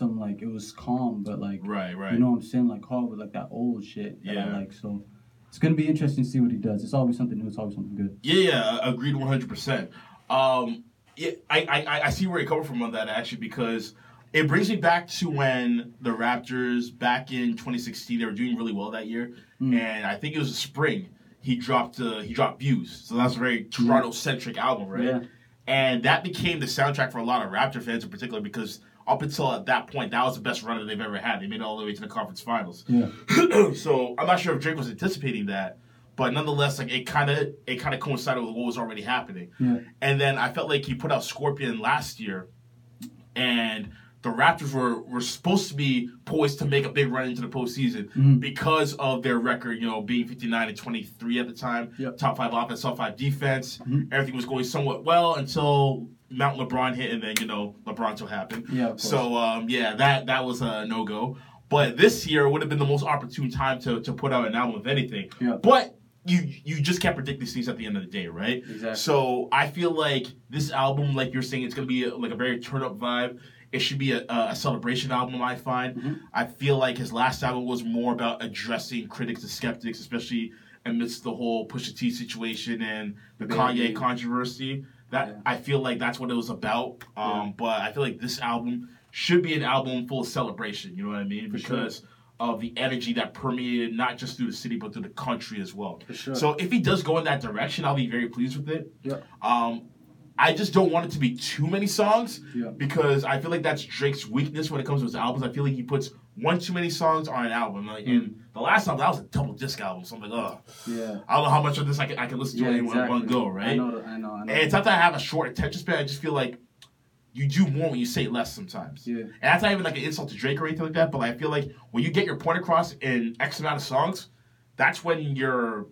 it was calm, but, like, you know what I'm saying? Like, hard with, like, that old shit that I like. So, it's going to be interesting to see what he does. It's always something new. It's always something good. Yeah, agreed 100%. I see where you're coming from on that, actually, because it brings me back to when the Raptors, back in 2016, they were doing really well that year. And I think it was the spring. He dropped Views. So, that's a very Toronto-centric album, right? Yeah. And that became the soundtrack for a lot of Raptor fans in particular because... Up until at that point, that was the best run that they've ever had. They made it all the way to the conference finals. Yeah. So I'm not sure if Drake was anticipating that, but nonetheless, like it kind of coincided with what was already happening. Yeah. And then I felt like he put out Scorpion last year, and the Raptors were supposed to be poised to make a big run into the postseason because of their record, you know, being 59-23 at the time, top five offense, top five defense. Everything was going somewhat well until. Mount LeBron hit, and then, you know, LeBronto happened. Yeah, of course. So, that was a no-go. But this year would have been the most opportune time to put out an album, if anything. Yeah. But you just can't predict these things at the end of the day, right? Exactly. So I feel like this album, like you're saying, it's going to be like a very turn-up vibe. It should be a celebration album, I find. I feel like his last album was more about addressing critics and skeptics, especially amidst the whole Pusha T situation and the Kanye controversy. I feel like that's what it was about. But I feel like this album should be an album full of celebration. You know what I mean? For because of the energy that permeated not just through the city but through the country as well. For sure. So if he does go in that direction, I'll be very pleased with it. Yeah. I just don't want it to be too many songs because I feel like that's Drake's weakness when it comes to his albums. I feel like he puts one too many songs on an album. Like, and the last album, that was a double disc album. So I'm like, oh. Yeah. I don't know how much of this I can listen to in one go, right? I know. And it's not that I have a short attention span. I just feel like you do more when you say less sometimes. Yeah. And that's not even like an insult to Drake or anything like that, but like, I feel like when you get your point across in X amount of songs, that's when your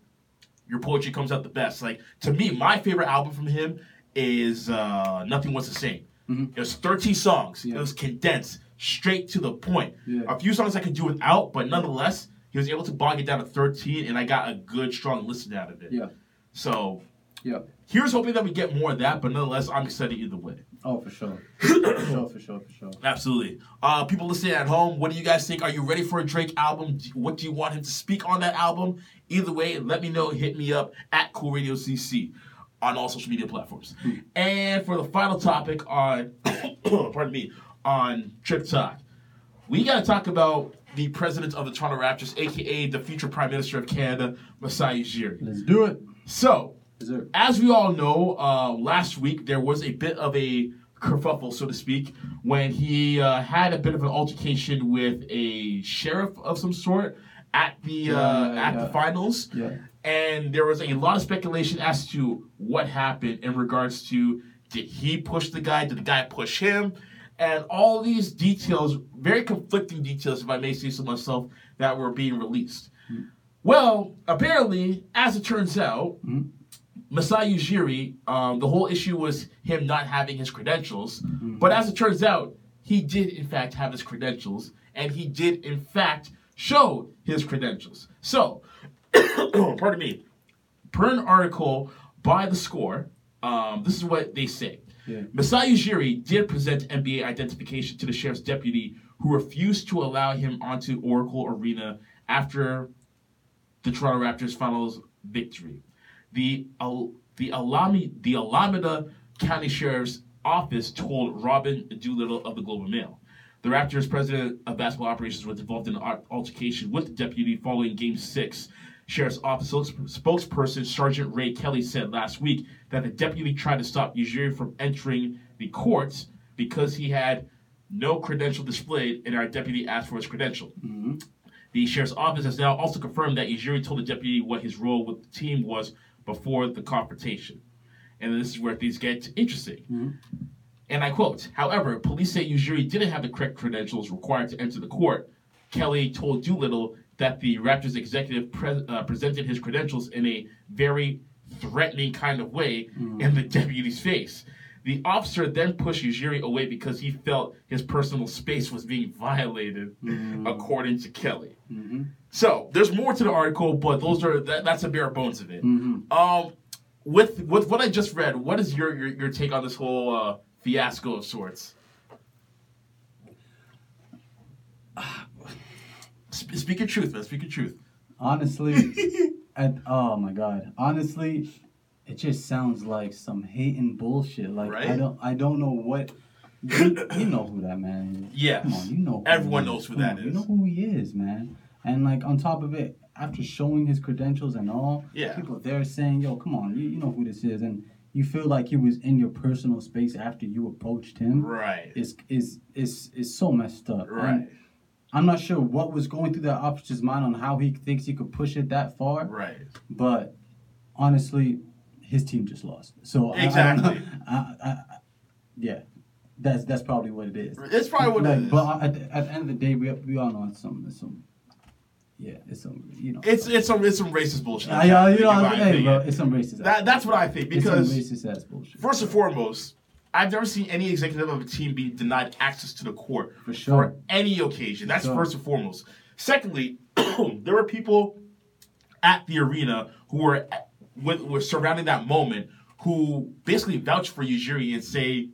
poetry comes out the best. Like, to me, my favorite album from him is Nothing Was the Same. Mm-hmm. It was 13 songs. Yeah. It was condensed, straight to the point. Yeah. A few songs I could do without, but nonetheless, he was able to bog it down to 13, and I got a good, strong listen out of it. Yeah. So... Yeah. Here's hoping that we get more of that, but nonetheless, I'm excited either way. Oh, for sure. for sure. Absolutely. People listening at home, what do you guys think? Are you ready for a Drake album? What do you want him to speak on that album? Either way, let me know. Hit me up at Cool Radio CC on all social media platforms. And for the final topic on, pardon me, on Trip Talk, we got to talk about the president of the Toronto Raptors, a.k.a. the future Prime Minister of Canada, Masai Ujiri. Let's do it. So... As we all know, last week there was a bit of a kerfuffle, so to speak, when he had a bit of an altercation with a sheriff of some sort at the finals. Yeah. And there was a lot of speculation as to what happened in regards to, did he push the guy? Did the guy push him? And all these details, very conflicting details, if I may say so myself, that were being released. Mm-hmm. Well, apparently, as it turns out... Mm-hmm. Masai Ujiri, the whole issue was him not having his credentials. Mm-hmm. But as it turns out, he did, in fact, have his credentials. And he did, in fact, show his credentials. So, pardon me, per an article by The Score, this is what they say. Yeah. Masai Ujiri did present NBA identification to the sheriff's deputy who refused to allow him onto Oracle Arena after the Toronto Raptors finals victory. The Alameda County Sheriff's Office told Robin Doolittle of the Globe and Mail. The Raptors president of basketball operations was involved in an altercation with the deputy following Game 6. Sheriff's Office spokesperson Sergeant Ray Kelly said last week that the deputy tried to stop Ujiri from entering the courts because he had no credential displayed and our deputy asked for his credential. Mm-hmm. The Sheriff's Office has now also confirmed that Ujiri told the deputy what his role with the team was before the confrontation. And this is where things get interesting. Mm-hmm. And I quote, however, police say Ujiri didn't have the correct credentials required to enter the court. Kelly told Doolittle that the Raptors executive presented his credentials in a very threatening kind of way in the deputy's face. The officer then pushed Ujiri away because he felt his personal space was being violated, according to Kelly. Mm-hmm. So there's more to the article, but those are that's the bare bones of it. Mm-hmm. With what I just read, what is your take on this whole fiasco of sorts? Speak your truth, man. Speak your truth. Honestly, oh my God. Honestly, it just sounds like some hating bullshit. Like, right? I don't know what. You know who that man is. Yeah. Come on, you know. Everyone knows who that is. You know who he is, man. And like on top of it, after showing his credentials and all, people there saying, "Yo, come on, you know who this is," and you feel like he was in your personal space after you approached him. Right. It's so messed up. Right. And I'm not sure what was going through that officer's mind on how he thinks he could push it that far. Right. But honestly, his team just lost. So exactly. I that's probably what it is. It's probably what it is. But at the end of the day, we all know it's some. Yeah, it's some, you know. It's some racist bullshit. Yeah, you know what I'm saying, bro. It's some racist. That's what I think, because it's some racist ass bullshit. First and foremost, I've never seen any executive of a team be denied access to the court for any occasion. That's first and foremost. Secondly, there were people at the arena who were surrounding that moment who basically vouched for Ujiri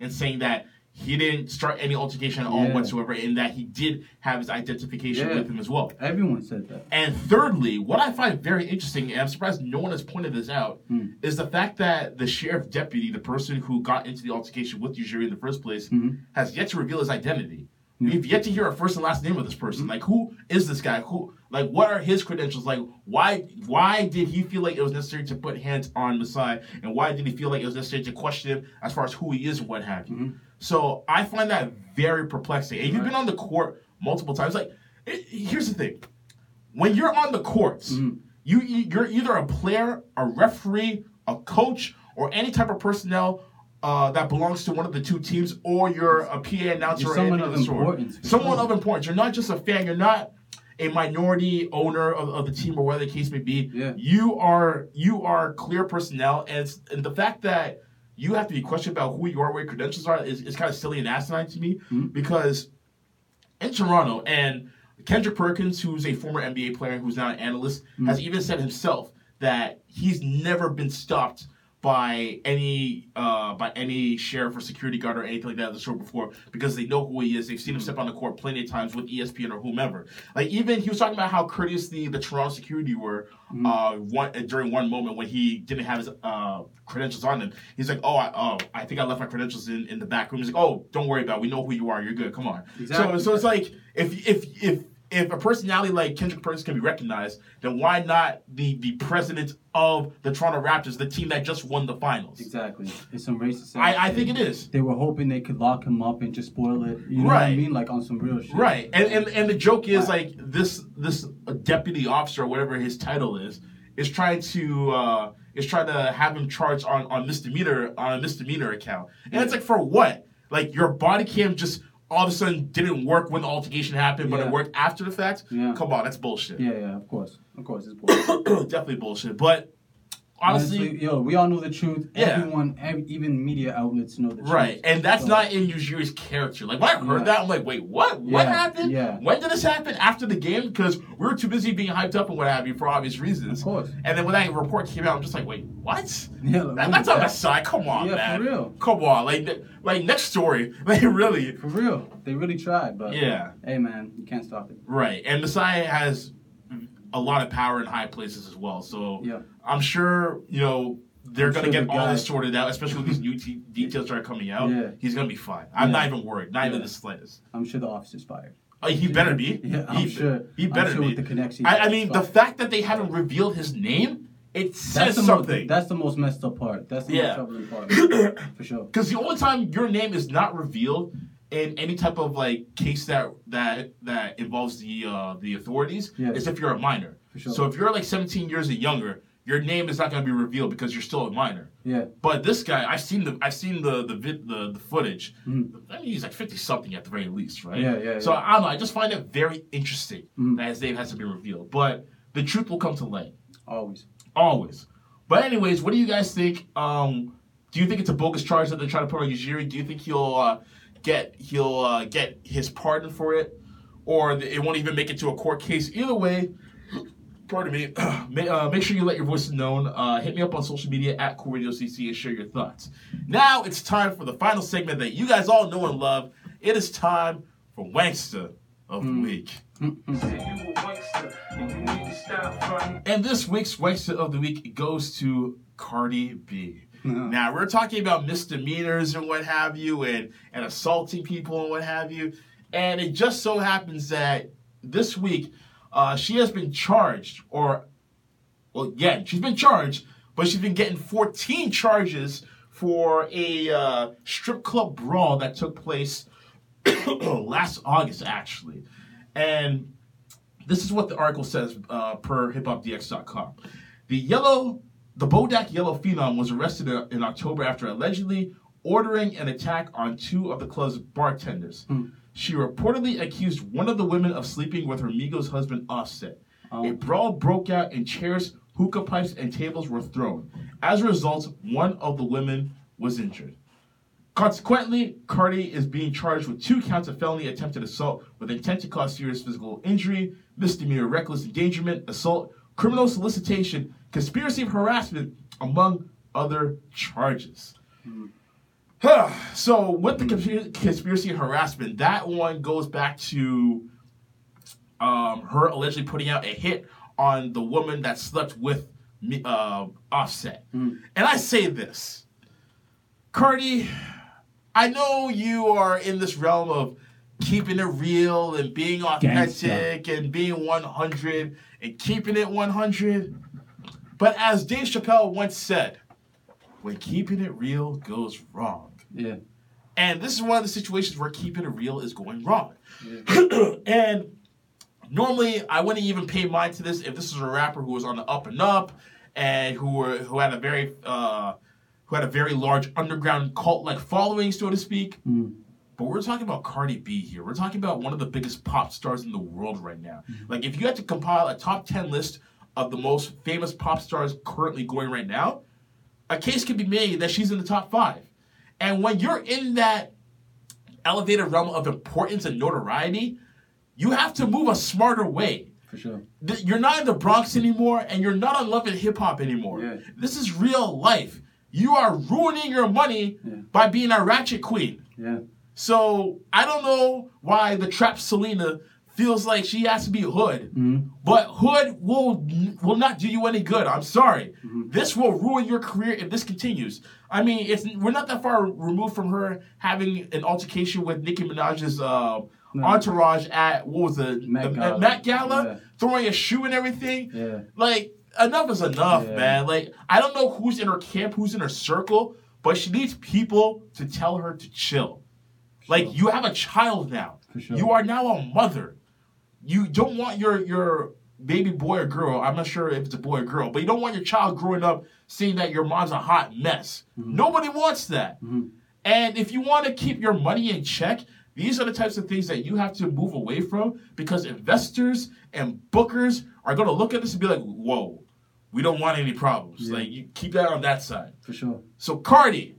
and saying that he didn't start any altercation at all whatsoever, and that he did have his identification with him as well. Everyone said that. And thirdly, what I find very interesting, and I'm surprised no one has pointed this out, is the fact that the sheriff deputy, the person who got into the altercation with Ujiri in the first place, has yet to reveal his identity. We've yet to hear a first and last name of this person. Like, who is this guy? Who, like, what are his credentials? Like, why did he feel like it was necessary to put hands on Masai? And why did he feel like it was necessary to question him as far as who he is and what have you? Mm-hmm. So I find that very perplexing. And you've been on the court multiple times. Like, here's the thing. When you're on the courts, you're either a player, a referee, a coach, or any type of personnel that belongs to one of the two teams, or you're a PA announcer or anything of the sort. Someone of importance. You're not just a fan. You're not a minority owner of the team or whatever the case may be. Yeah. You are clear personnel, and the fact that you have to be questioned about who you are, what your credentials are, is kind of silly and asinine to me, because in Toronto, and Kendrick Perkins, who's a former NBA player who's now an analyst, has even said himself that he's never been stopped by any sheriff or security guard or anything like that on the show before, because they know who he is. They've seen him step on the court plenty of times with ESPN or whomever. Like, even he was talking about how courteous the Toronto security were during one moment when he didn't have his credentials on him. He's like, I think I left my credentials in the back room. He's like, oh, don't worry about it. We know who you are. You're good. Come on. Exactly. So it's like, if a personality like Kendrick Perkins can be recognized, then why not the president of the Toronto Raptors, the team that just won the finals? Exactly. It's some racist. I think it is. They were hoping they could lock him up and just spoil it. You know what I mean? Like, on some real shit. Right. And the joke is, like, this deputy officer, or whatever his title is trying to have him charged on a misdemeanor account. And it's like, for what? Like, your body cam just all of a sudden didn't work when the altercation happened, but it worked after the fact? Yeah. Come on, that's bullshit. Yeah, of course. Of course, it's bullshit. Definitely bullshit. But honestly, yo, we all know the truth. Yeah. Everyone, even media outlets know the truth. Right, and that's not in Ujiri's character. Like, when I heard that, I'm like, wait, what? Yeah. What happened? Yeah. When did this happen? After the game? Because we were too busy being hyped up and what have you for obvious reasons. Of course. And then when that report came out, I'm just like, wait, what? Yeah, like, that's on the side. Come on, man. For real. Come on. Like next story. Like, really. For real. They really tried, but hey, man, you can't stop it. Right, and Masai has a lot of power in high places as well. So I'm sure, they're going to get all this sorted out, especially when these new details start coming out. Yeah. He's going to be fine. I'm not even worried. Not even the slightest. I'm sure the officer's fired. He better be. Yeah, I'm sure. He better be. With the connection, the fact that they haven't revealed his name, it says something. That's the most messed up part. That's the most troubling part. For sure. Because the only time your name is not revealed in any type of, like, case that involves the authorities, is if you're a minor. For sure. So if you're, like, 17 years or younger, your name is not going to be revealed because you're still a minor. Yeah. But this guy, I've seen the footage. I mean, he's like 50-something at the very least, right? Yeah. So I don't know. I just find it very interesting that his name has to be revealed. But the truth will come to light. Always. But anyways, what do you guys think? Do you think it's a bogus charge that they're trying to put on Ujiri? Do you think he'll get his pardon for it, or it won't even make it to a court case? Either way, pardon me, make sure you let your voice known. Hit me up on social media at Cool Radio CC and share your thoughts. Now it's time for the final segment that you guys all know and love. It is time for Wankster of the Week. And this week's Wankster of the Week goes to Cardi B. Now, we're talking about misdemeanors and what have you, and assaulting people and what have you. And it just so happens that this week, she has been charged, she's been charged, but she's been getting 14 charges for a strip club brawl that took place last August, actually. And this is what the article says per hiphopdx.com. The Bodak Yellow Phenom was arrested in October after allegedly ordering an attack on two of the club's bartenders. She reportedly accused one of the women of sleeping with her Migos husband, Offset. A brawl broke out and chairs, hookah pipes, and tables were thrown. As a result, one of the women was injured. Consequently, Cardi is being charged with 2 counts of felony attempted assault with intent to cause serious physical injury, misdemeanor reckless endangerment, assault, criminal solicitation, conspiracy of harassment, among other charges. So with the conspiracy of harassment, that one goes back to her allegedly putting out a hit on the woman that slept with Offset. And I say this, Cardi, I know you are in this realm of keeping it real and being authentic and being 100 and keeping it 100. But as Dave Chappelle once said, when keeping it real goes wrong. Yeah. And this is one of the situations where keeping it real is going wrong. Yeah. And normally, I wouldn't even pay mind to this if this was a rapper who was on the up and up and who had a very large underground cult-like following, so to speak. Mm. But we're talking about Cardi B here. We're talking about one of the biggest pop stars in the world right now. Mm. Like, if you had to compile a top 10 list of the most famous pop stars currently going right now, a case could be made that she's in the top 5. And when you're in that elevated realm of importance and notoriety, you have to move a smarter way. For sure. You're not in the Bronx anymore, and you're not on Love and Hip Hop anymore. Yeah. This is real life. You are ruining your money by being a ratchet queen. Yeah. So I don't know why the trap Selena feels like she has to be hood, mm-hmm. but hood will not do you any good. I'm sorry. Mm-hmm. This will ruin your career if this continues. I mean, we're not that far removed from her having an altercation with Nicki Minaj's... entourage at Met Gala, throwing a shoe and everything. Yeah. Like, enough is enough, man. Like, I don't know who's in her camp, who's in her circle, but she needs people to tell her to chill. For like, sure. You have a child now. For sure. You are now a mother. You don't want your baby boy or girl, I'm not sure if it's a boy or girl, but you don't want your child growing up seeing that your mom's a hot mess. Mm-hmm. Nobody wants that. Mm-hmm. And if you want to keep your money in check, these are the types of things that you have to move away from, because investors and bookers are going to look at this and be like, whoa, we don't want any problems. Yeah. Like, you keep that on that side. For sure. So, Cardi,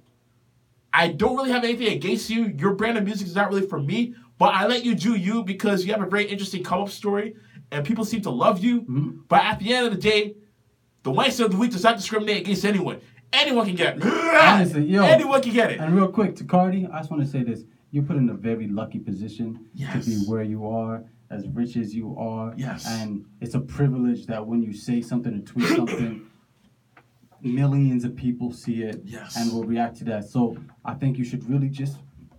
I don't really have anything against you. Your brand of music is not really for me, but I let you do you because you have a very interesting come-up story, and people seem to love you. Mm-hmm. But at the end of the day, the Wednesday of the week does not discriminate against anyone. Anyone can get it. Honestly, yo. Anyone can get it. And real quick, to Cardi, I just want to say this. You're put in a very lucky position to be where you are, as rich as you are. Yes. And it's a privilege that when you say something or tweet something, millions of people see it and will react to that. So I think you should really just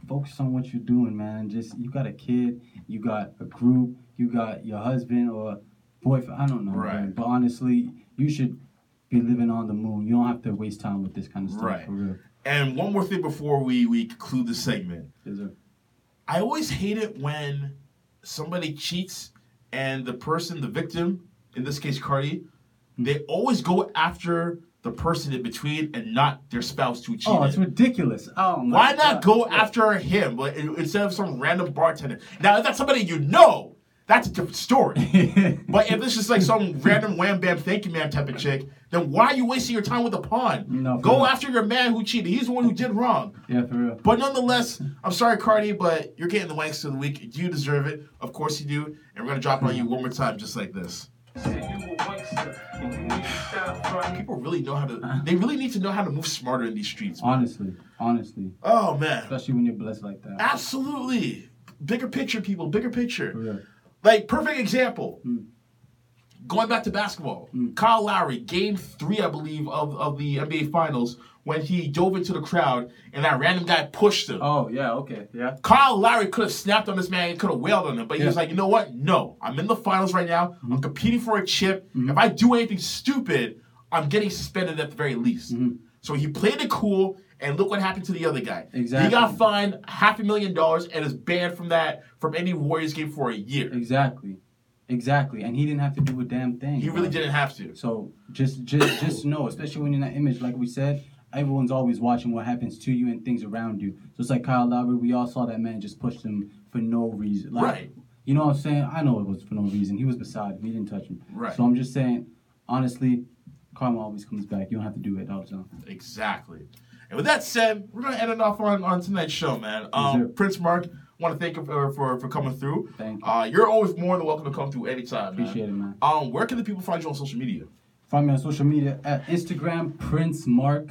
focus on what you're doing, man. Just, you got a kid, you got a group, you got your husband or boyfriend. I don't know. Right. Man, but honestly, you should be living on the moon. You don't have to waste time with this kind of stuff, for real. And one more thing before we conclude the segment. I always hate it when somebody cheats and the victim, in this case Cardi, they always go after the person in between and not their spouse who cheated. Oh, it's ridiculous. Oh, my Why not God. Go after him instead of some random bartender? Now, if that's somebody you know, that's a different story. But if it's just like some random wham-bam thank you ma'am type of chick, then why are you wasting your time with a pawn? No, go after your man who cheated. He's the one who did wrong. Yeah, for real. But nonetheless, I'm sorry, Cardi, but you're getting the Wanks of the Week. You deserve it. Of course you do. And we're going to drop it on you one more time just like this. People really know how to... They really need to know how to move smarter in these streets. Man. Honestly. Oh, man. Especially when you're blessed like that. Absolutely. Bigger picture, people. Bigger picture. For real. Like, perfect example. Mm. Going back to basketball, Kyle Lowry, game 3, I believe, of the NBA Finals, when he dove into the crowd and that random guy pushed him. Oh, yeah, okay, yeah. Kyle Lowry could have snapped on this man and could have wailed on him, but he was like, you know what? No, I'm in the finals right now. I'm competing for a chip. If I do anything stupid, I'm getting suspended at the very least. So he played it cool, and look what happened to the other guy. Exactly. He got fined $500,000 and is banned from any Warriors game for a year. Exactly, and he didn't have to do a damn thing. He really didn't have to. So just know, especially when you're in that image, like we said, everyone's always watching what happens to you and things around you. So it's like Kyle Lowry, we all saw that man just push him for no reason. Like, right. You know what I'm saying? I know it was for no reason. He was beside him. He didn't touch him. Right. So I'm just saying, honestly, karma always comes back. You don't have to do it. Also. Exactly. And with that said, we're going to end it off on tonight's show, man. Prince Marc. I want to thank you for coming through. Thank you. You're always more than welcome to come through anytime. Appreciate it, man. Where can the people find you on social media? Find me on social media at Instagram, Prince Marc.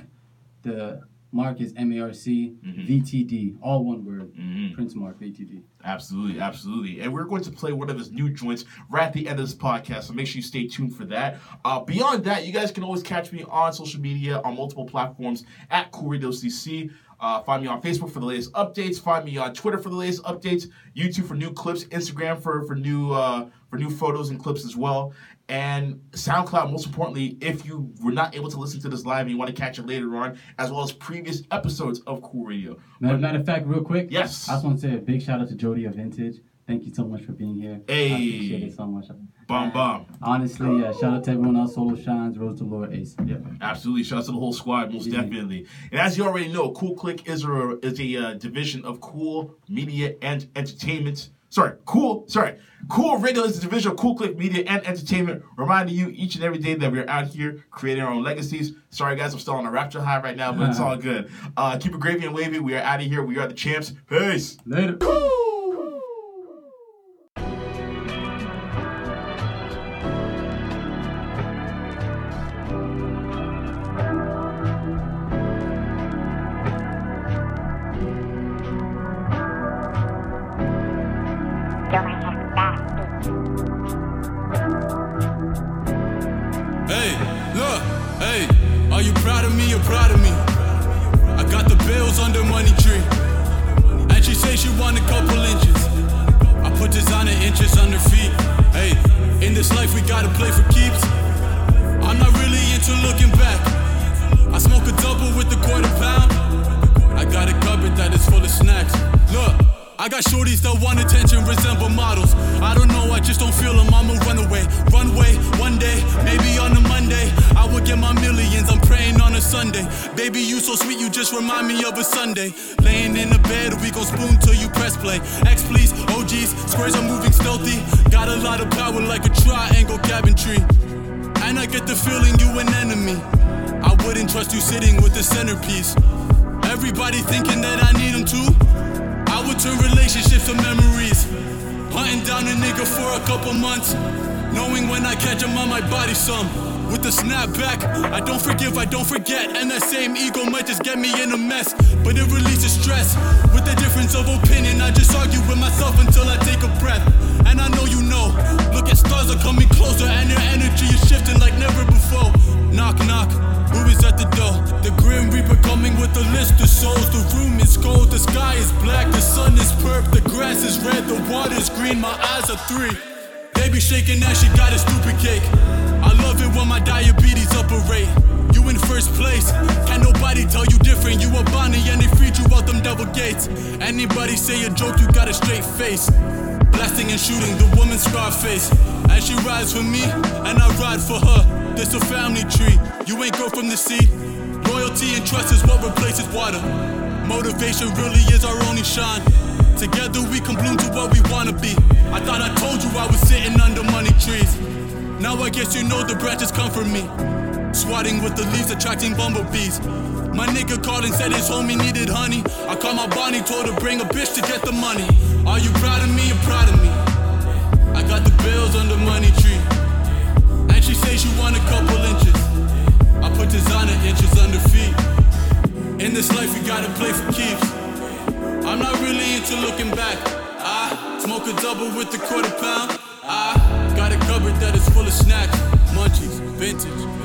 The Marc is M-A-R-C, VTD, all one word. Prince Marc, VTD. Absolutely, absolutely. And we're going to play one of his new joints right at the end of this podcast, so make sure you stay tuned for that. Beyond that, you guys can always catch me on social media on multiple platforms at Cool Radio CC. Find me on Facebook for the latest updates. Find me on Twitter for the latest updates. YouTube for new clips. Instagram for new photos and clips as well. And SoundCloud, most importantly, if you were not able to listen to this live and you want to catch it later on, as well as previous episodes of Cool Radio. Matter of fact, real quick. Yes. I just want to say a big shout out to Jody of Vintage. Thank you so much for being here. Hey. I appreciate it so much. Bomb. Honestly, yeah. Shout out to everyone else. Solo Shines, Rose to Lord, Ace. Yeah, absolutely. Shout out to the whole squad, most definitely. And as you already know, Cool Click is a division of Cool Media and Entertainment. Cool Radio is the division of Cool Click Media and Entertainment, reminding you each and every day that we're out here creating our own legacies. Sorry, guys, I'm still on a rapture high right now, but it's all good. Keep it gravy and wavy. We are out of here. We are the champs. Peace. Later. Cool. Vintage.